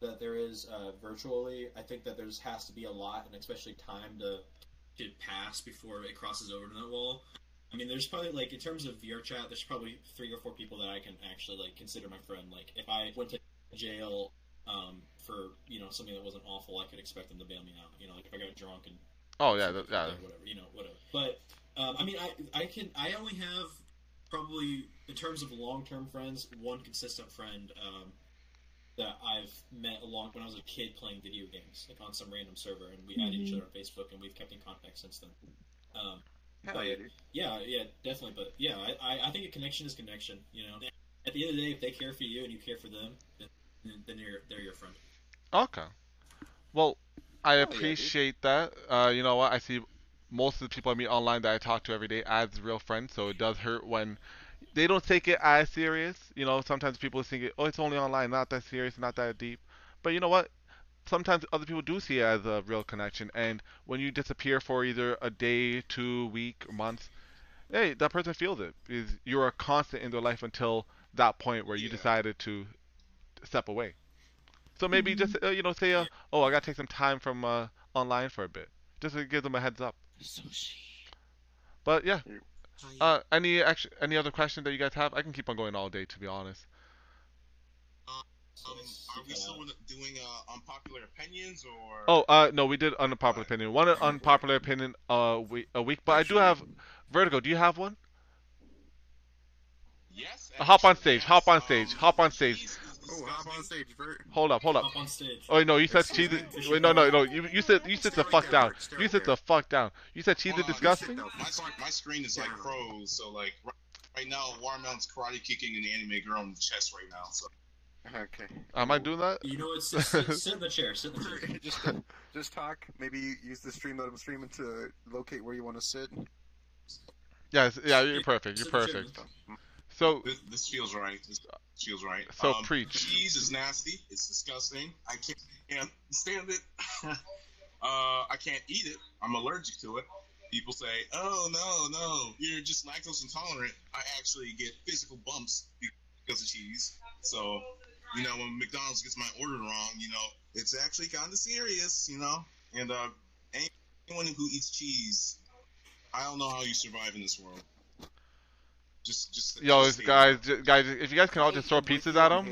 that there is virtually, I think that there just has to be a lot, and especially time to pass before it crosses over to that wall. I mean, there's probably, like, in terms of VRChat, there's probably 3 or 4 people that I can actually, like, consider my friend. Like, if I went to jail for, you know, something that wasn't awful, I could expect them to bail me out. You know, like, if I got drunk and... Oh, yeah, whatever, you know, whatever. But, I mean, I only have probably, in terms of long-term friends, one consistent friend, that I've met along when I was a kid playing video games, like on some random server, and we added each other on Facebook, and we've kept in contact since then. Yeah, definitely. But yeah, I think a connection is connection. You know, at the end of the day, if they care for you and you care for them, then they're your friend. Okay. Well, I appreciate that. You know what? I see most of the people I meet online that I talk to every day as real friends, so it does hurt when they don't take it as serious. You know, sometimes people think, oh, it's only online, not that serious, not that deep. But you know what? Sometimes other people do see it as a real connection. And when you disappear for either a day, 2 week, month, hey, that person feels it. Because you're a constant in their life until that point where you decided to step away. So maybe just, you know, say, oh, I got to take some time from online for a bit. Just to give them a heads up. Sushi. But yeah. Any other questions that you guys have? I can keep on going all day, to be honest. Are we still doing unpopular opinions or? No, we did unpopular opinion. One unpopular opinion a week, but I do have Vertigo. Do you have one? Yes. Hop on stage. Hop on stage, Vert. Hold up. Hop on stage. Oh no, you said cheese. Wait, no. You said the fuck down. You said the fuck down. You said cheese is disgusting. My screen is like froze, so like right now, Watermelon's karate kicking an anime girl in the chest right now. So. Okay. Am I doing that? You know, it's sit in the chair. Sit in the chair. just talk. Maybe use the stream to locate where you want to sit. Yeah. You're perfect. You're perfect. So this feels right. So preach. Cheese is nasty. It's disgusting. I can't stand it. I can't eat it. I'm allergic to it. People say, "Oh no, you're just lactose intolerant." I actually get physical bumps because of cheese. So, you know, when McDonald's gets my order wrong, you know, it's actually kind of serious, you know. And anyone who eats cheese, I don't know how you survive in this world. Guys, if you guys can all just throw pizzas at him.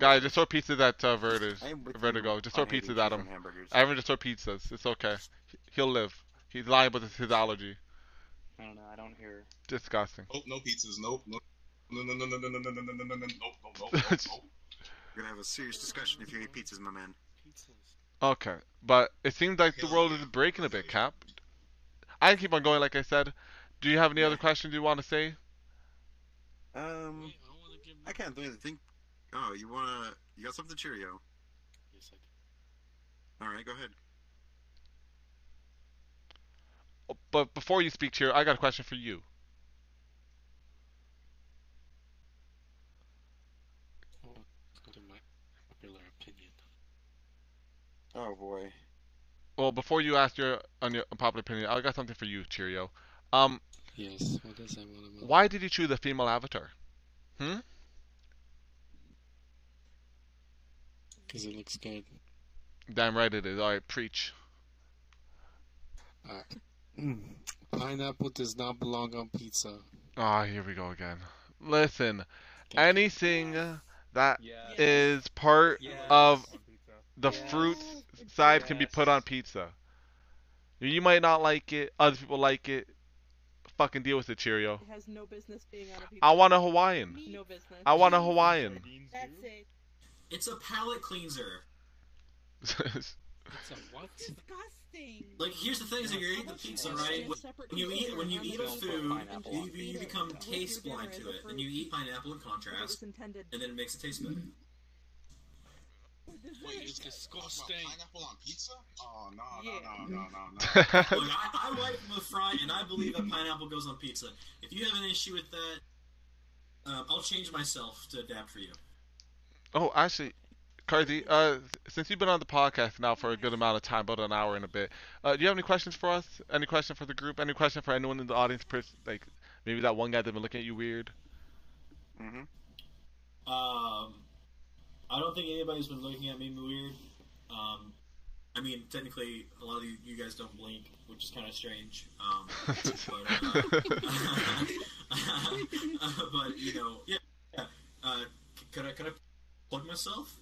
Guys, just throw pizzas at Vertigo. Just throw pizzas at him. Everyone just throw pizzas. It's okay. He'll live. He's lying, but it's his allergy. I don't know. I don't hear. Disgusting. Nope, no pizzas. Nope. No. We're gonna have a serious discussion if you eat pizzas, my man. Okay, but it seems like the world is breaking a bit, Cap. I keep on going, like I said. Do you have any other questions you want to say? I can't think. Oh, you got something, Cheerio? Yes, I do. All right, go ahead. But before you speak, Cheerio, I got a question for you. Oh boy. Well, before you ask your unpopular opinion, I got something for you, Cheerio. Yes. What is that? Why did you choose a female avatar? Because it looks good. Damn right it is. All right, preach. Pineapple does not belong on pizza. Here we go again. Listen, anything that is part of the fruit side can be put on pizza. You might not like it. Other people like it. Fucking deal with it, Cheerio. It has no business being on a pizza. I want a Hawaiian. No business. I want a Hawaiian. That's it. It's a palate cleanser. It's a what? Disgusting. Like, here's the thing: so you're eating the pizza, right? When you eat a food, you become taste blind to it, and you eat pineapple in contrast, and then it makes it taste better. Wait, it's disgusting. Pineapple on pizza? Oh, no. Look, I like the fry, and I believe that pineapple goes on pizza. If you have an issue with that, I'll change myself to adapt for you. Oh, actually, Cardi, since you've been on the podcast now for a good amount of time, about an hour and a bit, do you have any questions for us? Any question for the group? Any question for anyone in the audience? Like, maybe that one guy that's been looking at you weird? I don't think anybody's been looking at me weird. I mean, technically, a lot of you guys don't blink, which is kind of strange. But you know, yeah. Could I plug myself?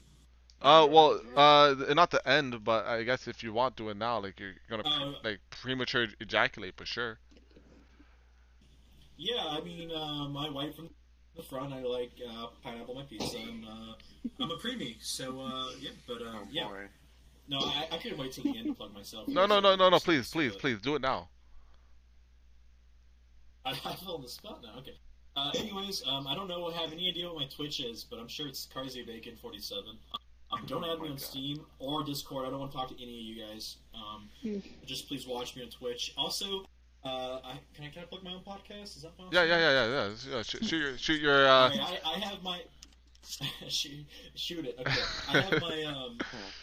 Not the end, but I guess if you want to do it now, like you're gonna premature ejaculate for sure. Yeah, I mean, my wife from No front, I like pineapple on my pizza. I'm a preemie, so yeah. But yeah, no, I couldn't wait till the end to plug myself. No, please, do it now. I fell on the spot now. Okay. Anyways, I don't know. I have any idea what my Twitch is, but I'm sure it's Carzybacon47. Don't add me on Steam or Discord. I don't want to talk to any of you guys. Just please watch me on Twitch. Also, can I plug my own podcast? Is that possible? Yeah. Shoot your. Right, I have my. Shoot it. Okay. I have my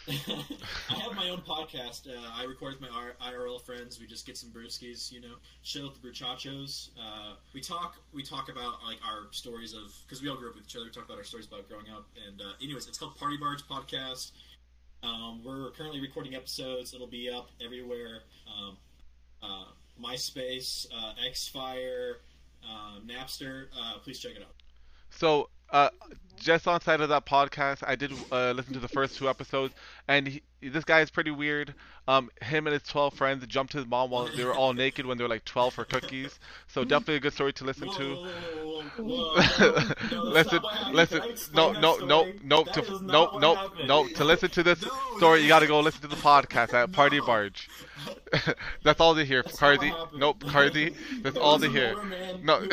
I have my own podcast. I record with my IRL friends. We just get some brewskis, you know, chill with the bruchachos. We talk about like our stories of, because we all grew up with each other. We talk about our stories about growing up. And anyways, it's called Party Barge Podcast. We're currently recording episodes. It'll be up everywhere. MySpace, Xfire, Napster. Please check it out. So. Just outside of that podcast, I did listen to the first two episodes, and this guy is pretty weird. Him and his 12 friends jumped his mom while they were all naked when they were like 12 for cookies. So definitely a good story to listen to. To listen to this story, you gotta go listen to the podcast at Party Barge. That's all they hear. Carzy, nope, Carzy. That's all they hear. No.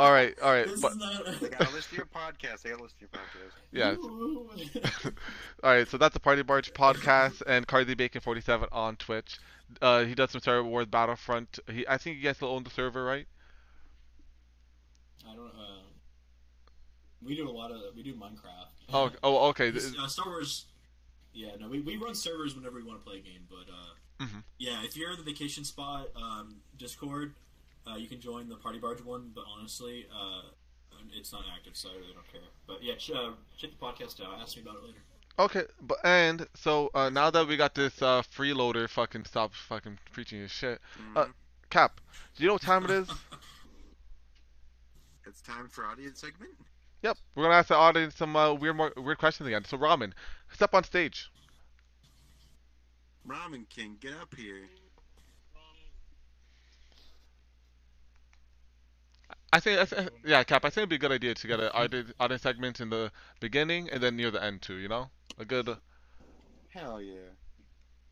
All right. They gotta listen to your podcast. Yeah. All right. So that's the Party Barge Podcast and Carzybacon47 on Twitch. He does some Star Wars Battlefront. I think you guys still own the server, right? I don't. We do a lot of. We do Minecraft. Oh. Okay. Star Wars. Yeah. No. We run servers whenever we want to play a game, but yeah. If you're in the vacation spot, Discord. You can join the Party Barge one, but honestly, it's not active, so I really don't care. But yeah, check the podcast out. Ask me about it later. Okay, so now that we got this freeloader, stop preaching your shit. Cap, do you know what time it is? It's time for audience segment. Yep, we're gonna ask the audience some weird questions again. So Ramen, step on stage. Ramen King, get up here. Cap, I think it'd be a good idea to get an audience segment in the beginning and then near the end too. You know, a good. Hell yeah!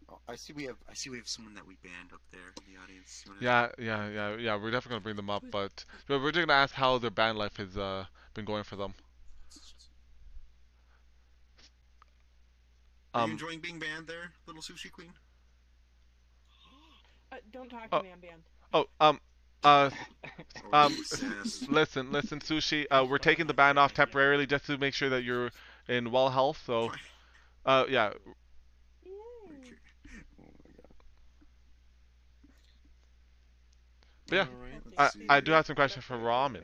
Oh, I see we have someone that we banned up there in the audience. Yeah. We're definitely gonna bring them up, but we're just gonna ask how their band life has been going for them. Are you enjoying being banned there, little Sushi Queen? Don't talk to me. I'm banned. Listen, Sushi. We're taking the ban off temporarily just to make sure that you're in well health. So, yeah. But yeah, I do have some questions for Ramen.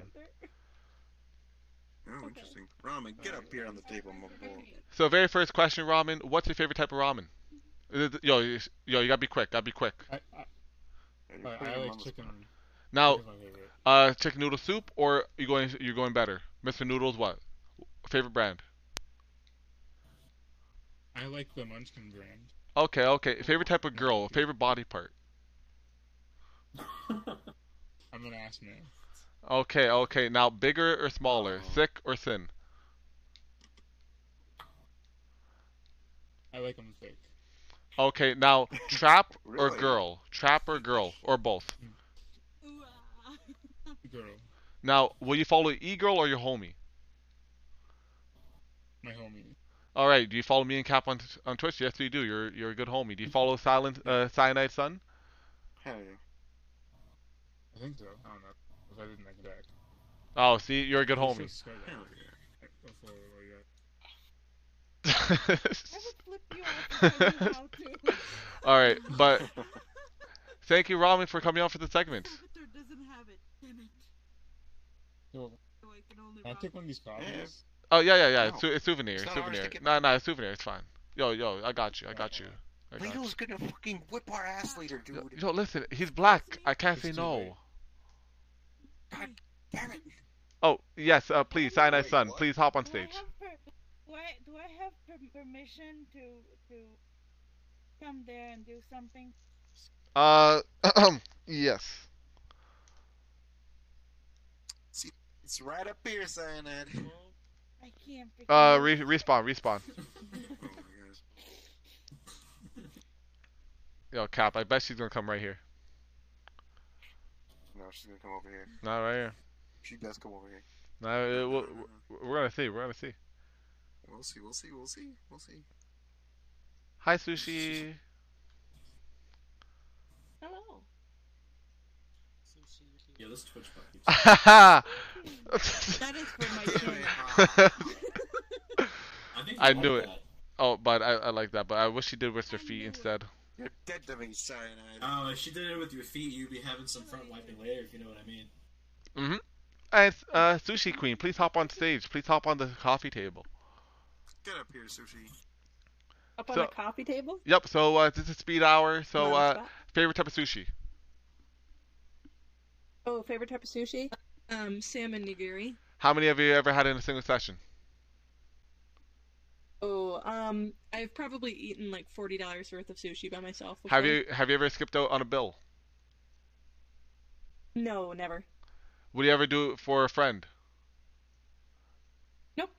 Oh, interesting. Ramen, get up here on the table, my boy. So, very first question, Ramen. What's your favorite type of ramen? Yo, you gotta be quick. I like chicken. Now, chicken noodle soup, or you're going better? Mr. Noodles, what? Favorite brand? I like the Munchkin brand. Okay. Favorite type of girl? Favorite body part? I'm an ass man. Okay. Now, bigger or smaller? Thick or thin? I like them thick. Okay. Now, trap or girl? Trap or girl? Or both? Girl. Now, will you follow E-Girl or your homie? My homie. All right. Do you follow me and Cap on Twitch? Yes, you do. You're a good homie. Do you follow Cyanide Sun? Hell yeah. I think so. I don't know. If I didn't, I could act. Oh, see, you're a good homie. So hell yeah. I would flip you off. All right, but thank you, Ramen, for coming on for the segment. I'll take one of these copies. Oh, yeah. No. It's souvenir. It's souvenir. It's fine. Yo, I got you. Lito's gonna fucking whip our ass later, dude. Yo, listen, he's black. I can't say no. God damn it. Oh, yes, please, Cyanide Sun, please hop on stage. Do I have permission to come there and do something? Yes. It's right up here, Cyanide. I can't figure out. Respawn. Yo, Cap, I bet she's gonna come right here. No, she's gonna come over here. Not right here. She does come over here. No, we're gonna see. We'll see. Hi, Sushi. Hello. Yeah, this Twitch bot keeps... That is for my team. I knew it. That. Oh, but I like that. But I wish she did with her feet instead. You're dead to me, Cyanide. Oh, if she did it with your feet, you'd be having some front wiping later, if you know what I mean. Mm-hmm. And, Sushi Queen, please hop on stage. Please hop on the coffee table. Get up here, Sushi. Up on the coffee table? Yep, so this is speed hour. So, favorite type of sushi? Oh, favorite type of sushi? Salmon nigiri. How many have you ever had in a single session? Oh, I've probably eaten like $40 worth of sushi by myself before. Have you ever skipped out on a bill? No, never. Would you ever do it for a friend? Nope.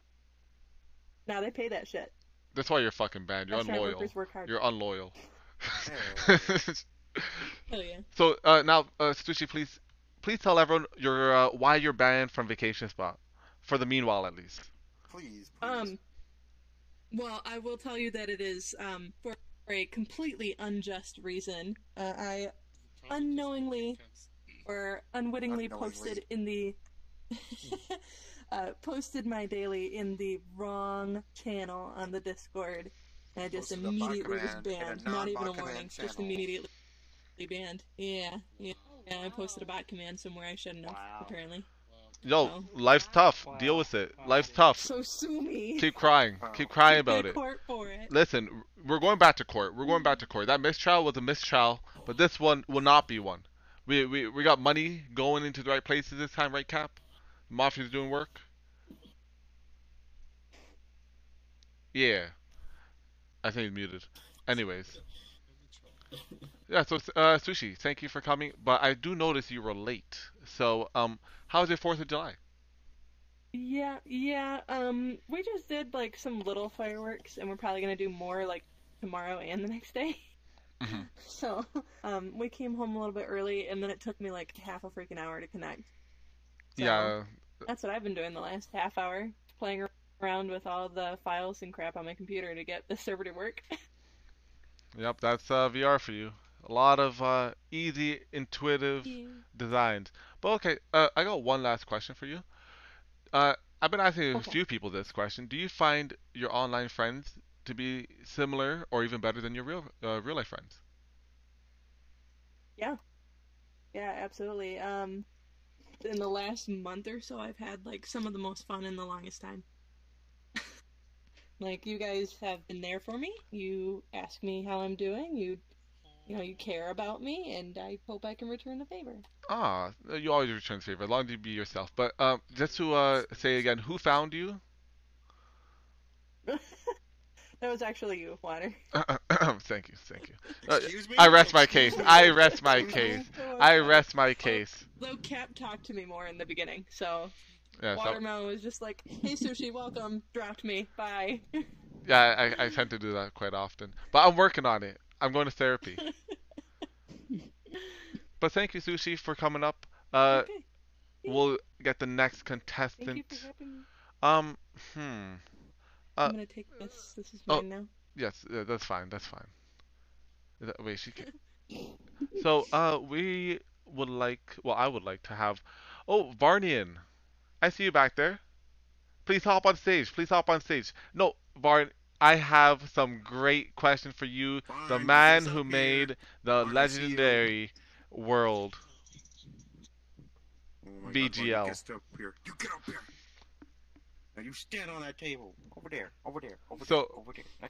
Now they pay that shit. That's why you're fucking banned. You're unloyal. You're unloyal. Hell yeah. So now, Sushi, please tell everyone your why you're banned from Vacation Spot, for the meanwhile at least. Please. Well, I will tell you that it is for a completely unjust reason. I unknowingly or unwittingly posted in the posted my daily in the wrong channel on the Discord, and I just immediately was banned. Not even a warning, just immediately banned. Yeah. I posted a bot command somewhere I shouldn't have, apparently. Yo, life's tough. Deal with it. Life's tough. So sue me. Keep crying. Keep crying about it. Court for it. Listen, we're going back to court. That mistrial was a mistrial, but this one will not be one. We got money going into the right places this time, right, Cap? Mafia's doing work. Yeah. I think he's muted. Anyways. Yeah, so Sushi, thank you for coming, but I do notice you were late. So, how was your 4th of July? Yeah, we just did like some little fireworks, and we're probably going to do more like tomorrow and the next day. Mm-hmm. So, we came home a little bit early, and then it took me like half a freaking hour to connect. So, yeah. That's what I've been doing the last half hour, playing around with all the files and crap on my computer to get the server to work. Yep, that's VR for you. A lot of easy, intuitive designs. But okay, I got one last question for you. I've been asking a few people this question. Do you find your online friends to be similar or even better than your real life friends? Yeah, absolutely. In the last month or so, I've had like some of the most fun in the longest time. Like, you guys have been there for me. You ask me how I'm doing. You know, you care about me, and I hope I can return the favor. Ah, you always return the favor, as long as you be yourself. But just to say again, who found you? That was actually you, Water. Thank you. Excuse me? I rest my case. Though Cap talked to me more in the beginning, so... Yeah, Watermelon was just like, hey Sushi, welcome, dropped me, bye. Yeah, I tend to do that quite often. But I'm working on it. I'm going to therapy. But thank you, Sushi, for coming up. Okay. We'll get the next contestant. Thank you for I'm going to take this. This is mine now. Yes, that's fine. Wait, she can't. So, I would like to have... Oh, Varnian. I see you back there. Please hop on stage. No, Varn, I have some great question for you. Varn, the man who made the legendary world. Oh VGL. God, you get up here. Now you stand on that table. Over there.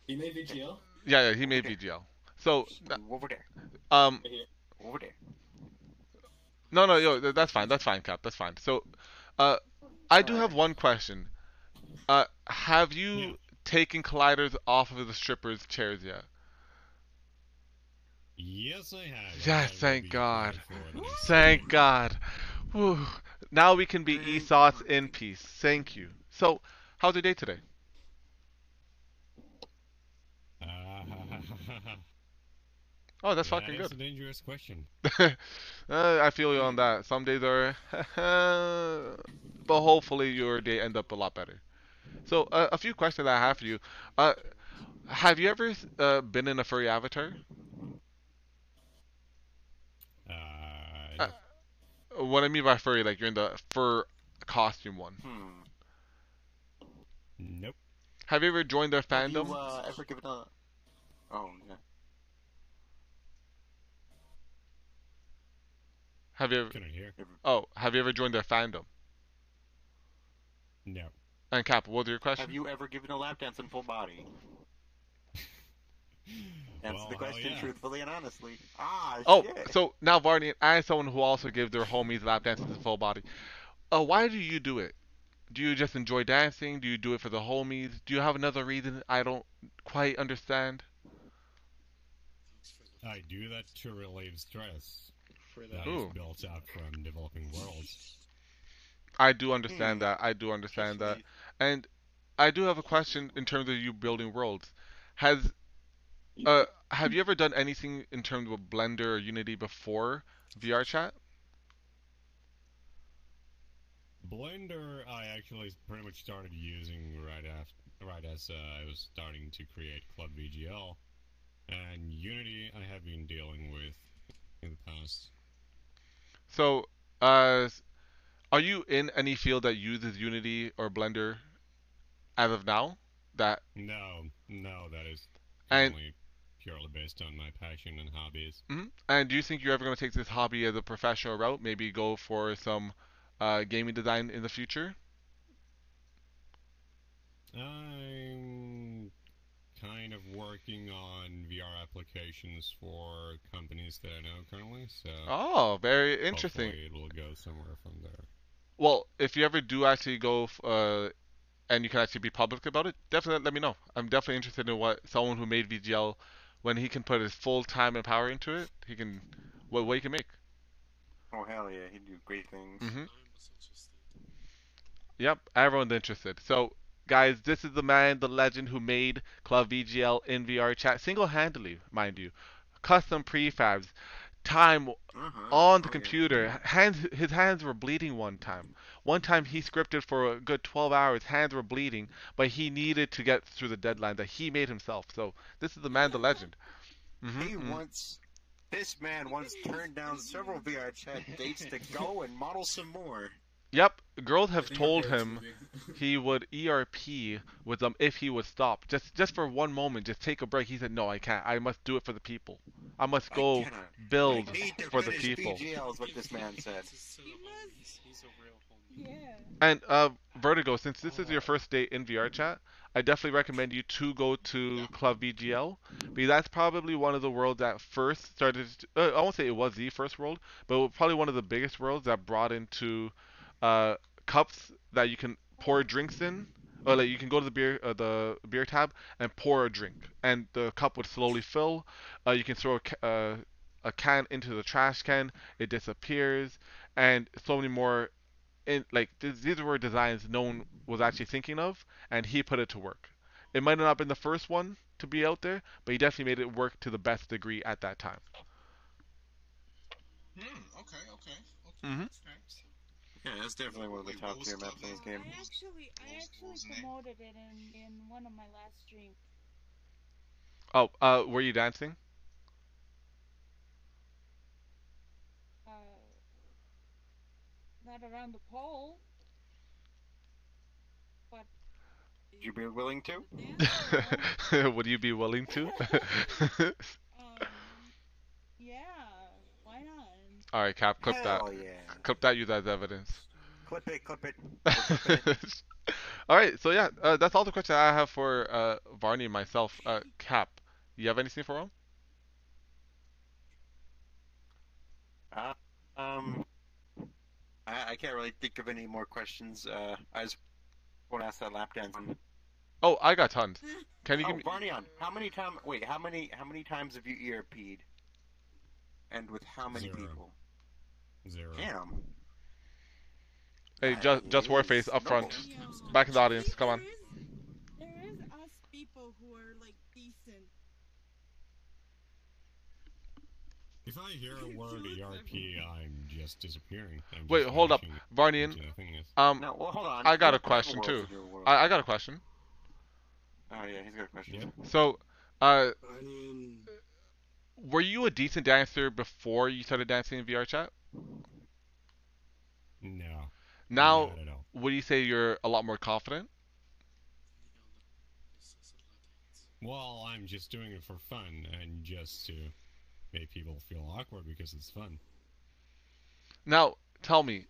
He made VGL? Yeah, he made VGL. So... Over there. Over there. No, yo, that's fine, Cap, that's fine. So, I do have one question. Have you taken colliders off of the strippers' chairs yet? Yes, I have. Yes, thank God. Thank God. Woo. Now we can be Esau's in peace. Thank you. So, how's your day today? Oh, that's fucking good. That's a dangerous question. I feel you on that. Some days are... but hopefully your day end up a lot better. So, a few questions I have for you. Have you ever been in a furry avatar? What I mean by furry, like you're in the fur costume one. Nope. Have you ever joined their fandom? Have you ever given a... Oh, yeah. Have you ever... Oh, have you ever joined their fandom? No. And Cap, what was your question? Have you ever given a lap dance in full body? That's well, the question, yeah. Truthfully and honestly. Ah, oh, shit. So now Varney, I am someone who also gives their homies lap dances in full body. Why do you do it? Do you just enjoy dancing? Do you do it for the homies? Do you have another reason I don't quite understand? I do that to relieve stress that is built up from developing worlds. I do understand that. I do understand that. And I do have a question in terms of you building worlds. Have you ever done anything in terms of Blender or Unity before VRChat? Blender, I actually pretty much started using right as I was starting to create Club VGL, and Unity I have been dealing with in the past. So, are you in any field that uses Unity or Blender as of now? That no, that is only purely based on my passion and hobbies. And do you think you're ever going to take this hobby as a professional route? Maybe go for some gaming design in the future? I'm kind of working on VR applications for companies that I know currently. So very interesting. Hopefully it'll go somewhere from there. Well, if you ever do actually go and you can actually be public about it, definitely let me know. I'm definitely interested in what someone who made VGL, when he can put his full time and power into it, he can, what he can make. Oh, hell yeah, he'd do great things. Yep, everyone's interested. So, guys, this is the man, the legend who made Club VGL in VRChat, single-handedly, mind you. Custom prefabs, time on the computer. His hands were bleeding one time. One time he scripted for a good 12 hours, hands were bleeding, but he needed to get through the deadline that he made himself. So, this is the man, the legend. This man once turned down several VRChat dates to go and model some more. Yep, girls have told him he would ERP with them if he would stop. Just for one moment, just take a break. He said, no, I can't. I must do it for the people. I must go build for the people. VGL is what this man said. He's a real homie. Yeah. And Vertigo, since this is your first day in VRChat, I definitely recommend you to go to Club VGL, because that's probably one of the worlds that first started, I won't say it was the first world, but probably one of the biggest worlds that brought into cups that you can pour drinks in, or like you can go to the beer tab and pour a drink, and the cup would slowly fill. You can throw a can into the trash can, it disappears, and so many more. These were designs no one was actually thinking of, and he put it to work. It might not have been the first one to be out there, but he definitely made it work to the best degree at that time. Yeah, that's definitely one of the top tier maps in this game. I actually promoted it in one of my last streams. Oh, were you dancing? Not around the pole, but would you be willing to? Would you be willing to? Yeah, why not? All right, Cap, clip that. Yeah. Clip that. Use that as evidence. Clip it. Clip it. All right, so yeah, that's all the questions I have for Varney and myself. Cap, you have anything for him? I can't really think of any more questions. I just want to ask that lap dance. Oh, I got tons. Can you give me? Varnion, how many times? Wait, how many times have you ERP'd? And with how many people? Zero. Damn. Hey, just Warface up front. Back in the audience, come on. There is us people who are, like, decent. If I hear a word ERP, I'm just disappearing. Wait, hold up. Varnian, no, well, hold on. I got a question, too. I got a question. Oh, yeah, he's got a question. Yeah. So, were you a decent dancer before you started dancing in VRChat? No. Now, would you say you're a lot more confident? Well, I'm just doing it for fun and just to make people feel awkward because it's fun. Now, tell me,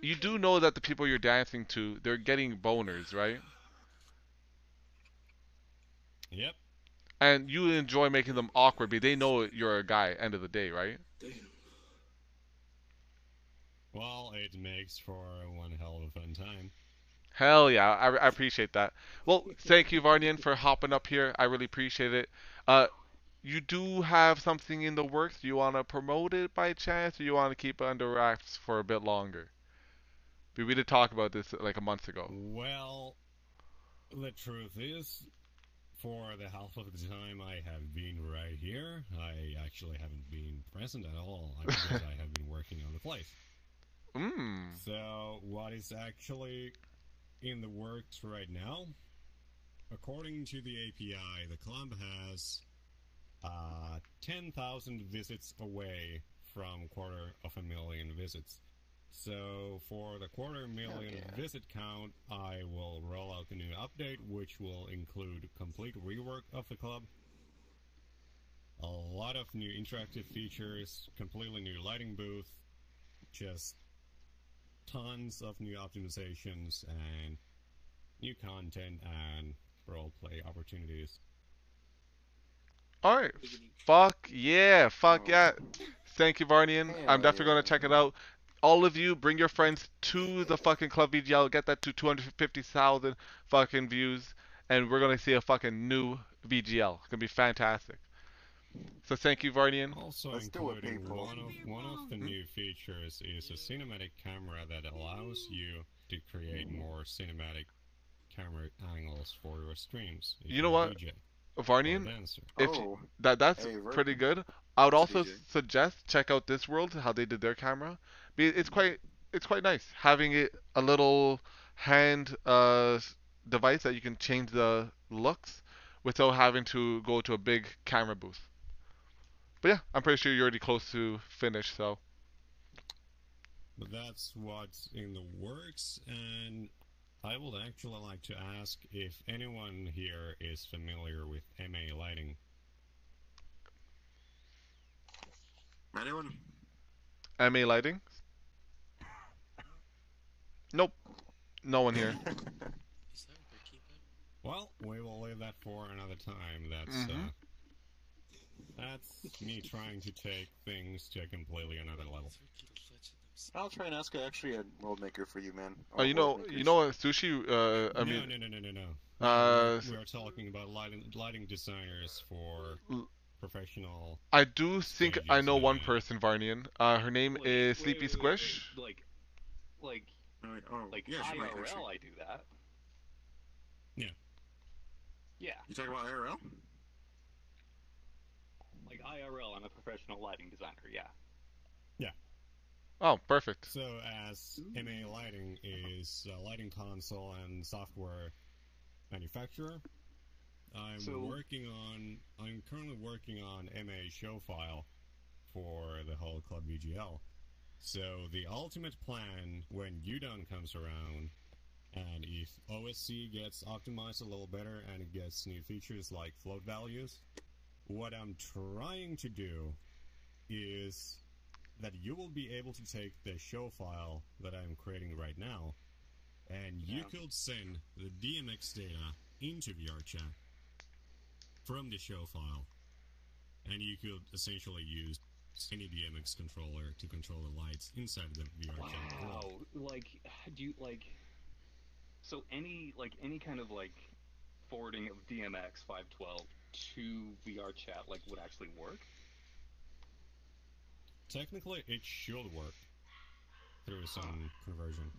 you do know that the people you're dancing to, they're getting boners, right? Yep. And you enjoy making them awkward, but they know you're a guy, end of the day, right? Damn. Well, it makes for one hell of a fun time. Hell yeah, I appreciate that. Well, thank you, Varnian, for hopping up here. I really appreciate it. You do have something in the works. Do you want to promote it by chance, or you want to keep it under wraps for a bit longer? We did talk about this like a month ago. Well, the truth is, for the half of the time I have been right here, I actually haven't been present at all because I have been working on the place. Mm. So, what is actually in the works right now? According to the API, the club has 10,000 visits away from 250,000 visits. So, for the 250,000 visit count, I will roll out the new update, which will include complete rework of the club, a lot of new interactive features, completely new lighting booth, just tons of new optimizations and new content and roleplay opportunities. Alright, fuck yeah. Thank you, Varnian. I'm definitely going to check it out. All of you, bring your friends to the fucking Club VGL. Get that to 250,000 fucking views, and we're going to see a fucking new VGL. It's going to be fantastic. So thank you, Varnian. Also including one of the new features is a cinematic camera that allows you to create more cinematic camera angles for your streams. You know what, Varnian? If that's pretty good. I would also suggest check out This World, how they did their camera. It's quite nice having it a little hand device that you can change the looks without having to go to a big camera booth. But yeah, I'm pretty sure you're already close to finish, so. But that's what's in the works, and I would actually like to ask if anyone here is familiar with MA Lighting. Anyone? MA Lighting? Nope. No one here. Well, we will leave that for another time. That's me trying to take things to a completely another level. I'll try and ask actually a world maker for you, man. Oh, you know what, Sushi? No. We are talking about lighting designers for professional. I do think I know one person, Varnian. Her name is Sleepy Squish. IRL, I do that. Yeah. Yeah. You talking about IRL? Like IRL, I'm a professional lighting designer, yeah. Yeah. Oh, perfect. So as MA Lighting is a lighting console and software manufacturer, I'm currently working on MA show file for the whole Club VGL. So the ultimate plan when Udon comes around, and if OSC gets optimized a little better and it gets new features like float values, what I'm trying to do is that you will be able to take the show file that I'm creating right now, and you could send the DMX data into VRChat from the show file, and you could essentially use any DMX controller to control the lights inside the VRChat. Wow! So any kind of forwarding of DMX 512 to VRChat would actually work? Technically, it should work. through some conversion.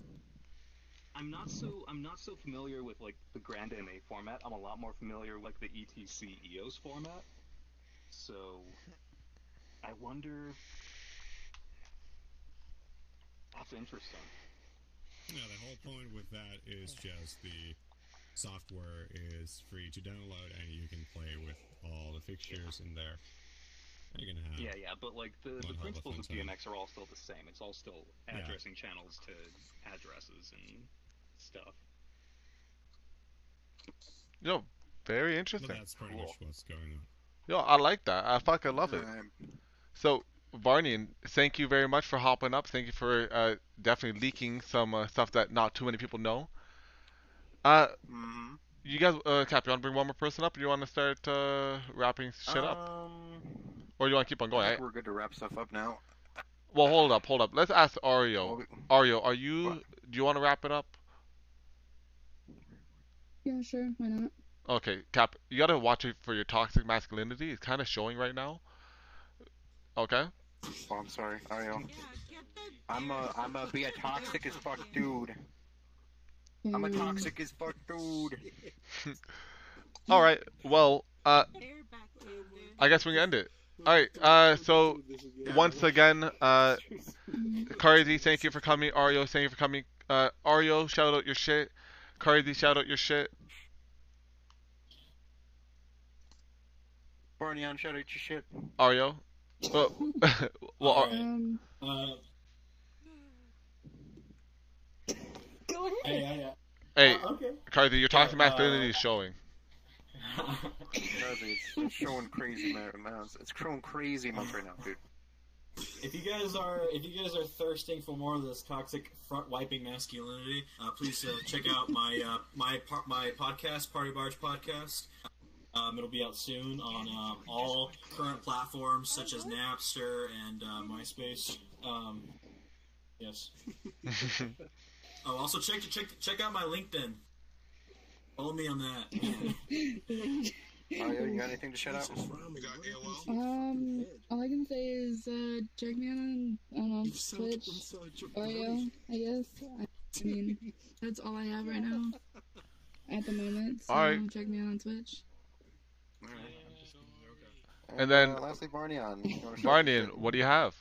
I'm not so familiar with like the Grand MA format. I'm a lot more familiar with like the ETC EOS format. So I wonder. That's interesting. Yeah, the whole point with that is just the software is free to download and you can play with all the fixtures in there. You're gonna have but like the principles of DMX are all still the same. It's all still addressing channels to addresses and stuff. Yo, very interesting. Well, that's pretty much what's going on. Yo, I like that. I fucking love it. So, Varney, thank you very much for hopping up. Thank you for definitely leaking some stuff that not too many people know. You guys, Cap, you want to bring one more person up, or you want to start wrapping shit up? Or you want to keep on going? I think we're good to wrap stuff up now. Well, hold up. Let's ask Aurio. Aurio, are you? Do you want to wrap it up? Yeah, sure. Why not? Okay, Cap, you gotta watch it for your toxic masculinity. It's kind of showing right now. Okay. Oh, I'm sorry, Aurio. I'm a be a toxic as fuck dude. I'm a toxic as fuck dude. All right. Well, I guess we can end it. All right, so once again, Karzi, thank you for coming. Aurio, thank you for coming. Aurio, shout out your shit. Karzi, shout out your shit. Barneon, shout out your shit. Aurio. Go ahead. Hey, okay. Karzi, your toxic masculinity is showing. It's showing crazy amounts. It's growing crazy amounts right now, dude. If you guys are thirsting for more of this toxic front wiping masculinity, please check out my my podcast, Party Barge Podcast. It'll be out soon on all current platforms such as Napster and MySpace. Yes. Oh, also check out my LinkedIn. Follow me on that. Mario, you got anything to shout out? All I can say is check me out on Twitch. Mario, I guess. I mean, that's all I have right now at the moment. So all right. Check me out on Twitch. All right. And then lastly, Barneon, what do you have?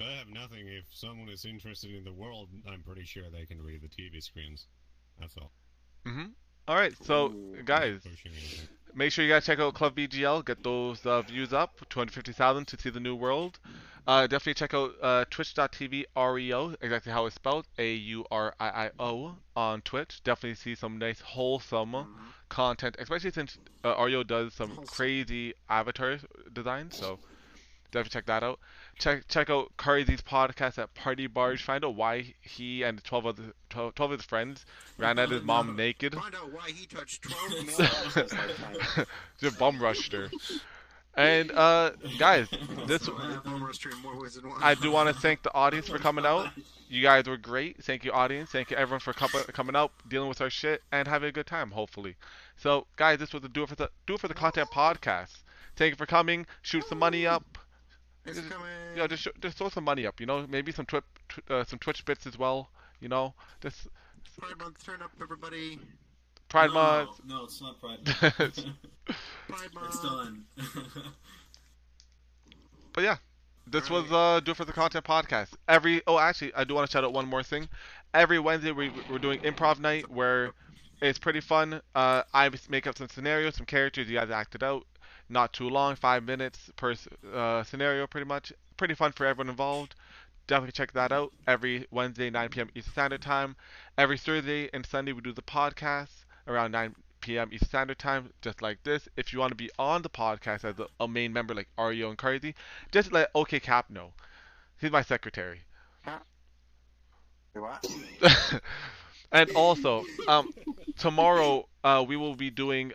I have nothing. If someone is interested in the world, I'm pretty sure they can read the TV screens. That's all. Mm-hmm. All right, so guys, make sure you guys check out Club VGL. Get those views up, 250,000 to see the new world. Definitely check out twitch.tv Aurio, exactly how it's spelled, A-U-R-I-I-O on Twitch. Definitely see some nice wholesome content, especially since Aurio does some crazy avatar designs. So definitely check that out. Check out Carzy's podcast at Party Barge. Find out why he and 12 of his friends ran at his mom naked. Find out why he touched 12 just bum rushed her. And guys, this I do want to thank the audience for coming out. You guys were great. Thank you, audience. Thank you, everyone, for coming out, dealing with our shit, and having a good time, hopefully. So, guys, this was the Do It For The Content podcast. Thank you for coming. Shoot some money up. Yeah, just throw some money up, you know. Maybe some Twitch bits as well, you know. Just Pride Month, turn up everybody. Pride Month. No, it's not Pride Month. Pride Month. It's done. But yeah, this was Do It For The Content podcast. Actually, I do want to shout out one more thing. Every Wednesday we're doing improv night where it's pretty fun. I make up some scenarios, some characters. You guys act it out. Not too long, 5 minutes per scenario, pretty much. Pretty fun for everyone involved. Definitely check that out. Every Wednesday, 9 p.m. Eastern Standard Time. Every Thursday and Sunday, we do the podcast around 9 p.m. Eastern Standard Time, just like this. If you want to be on the podcast as a main member like Aurio and Karzi, just let OK Cap know. He's my secretary. Huh? What? And also, tomorrow we will be doing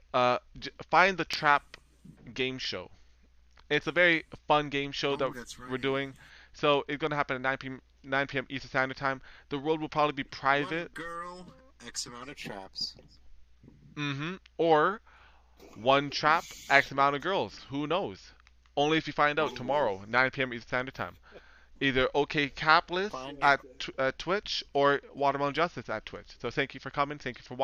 Find the Trap game show. It's a very fun game show we're doing. So it's gonna happen at 9 p.m. Eastern Standard Time. The world will probably be private. One girl, X amount of traps. Or one trap, X amount of girls. Who knows? Only if you find out tomorrow, 9 p.m. Eastern Standard Time. either OkayCapless at Twitch or Watermelon Justice at Twitch. So thank you for coming. Thank you for watching.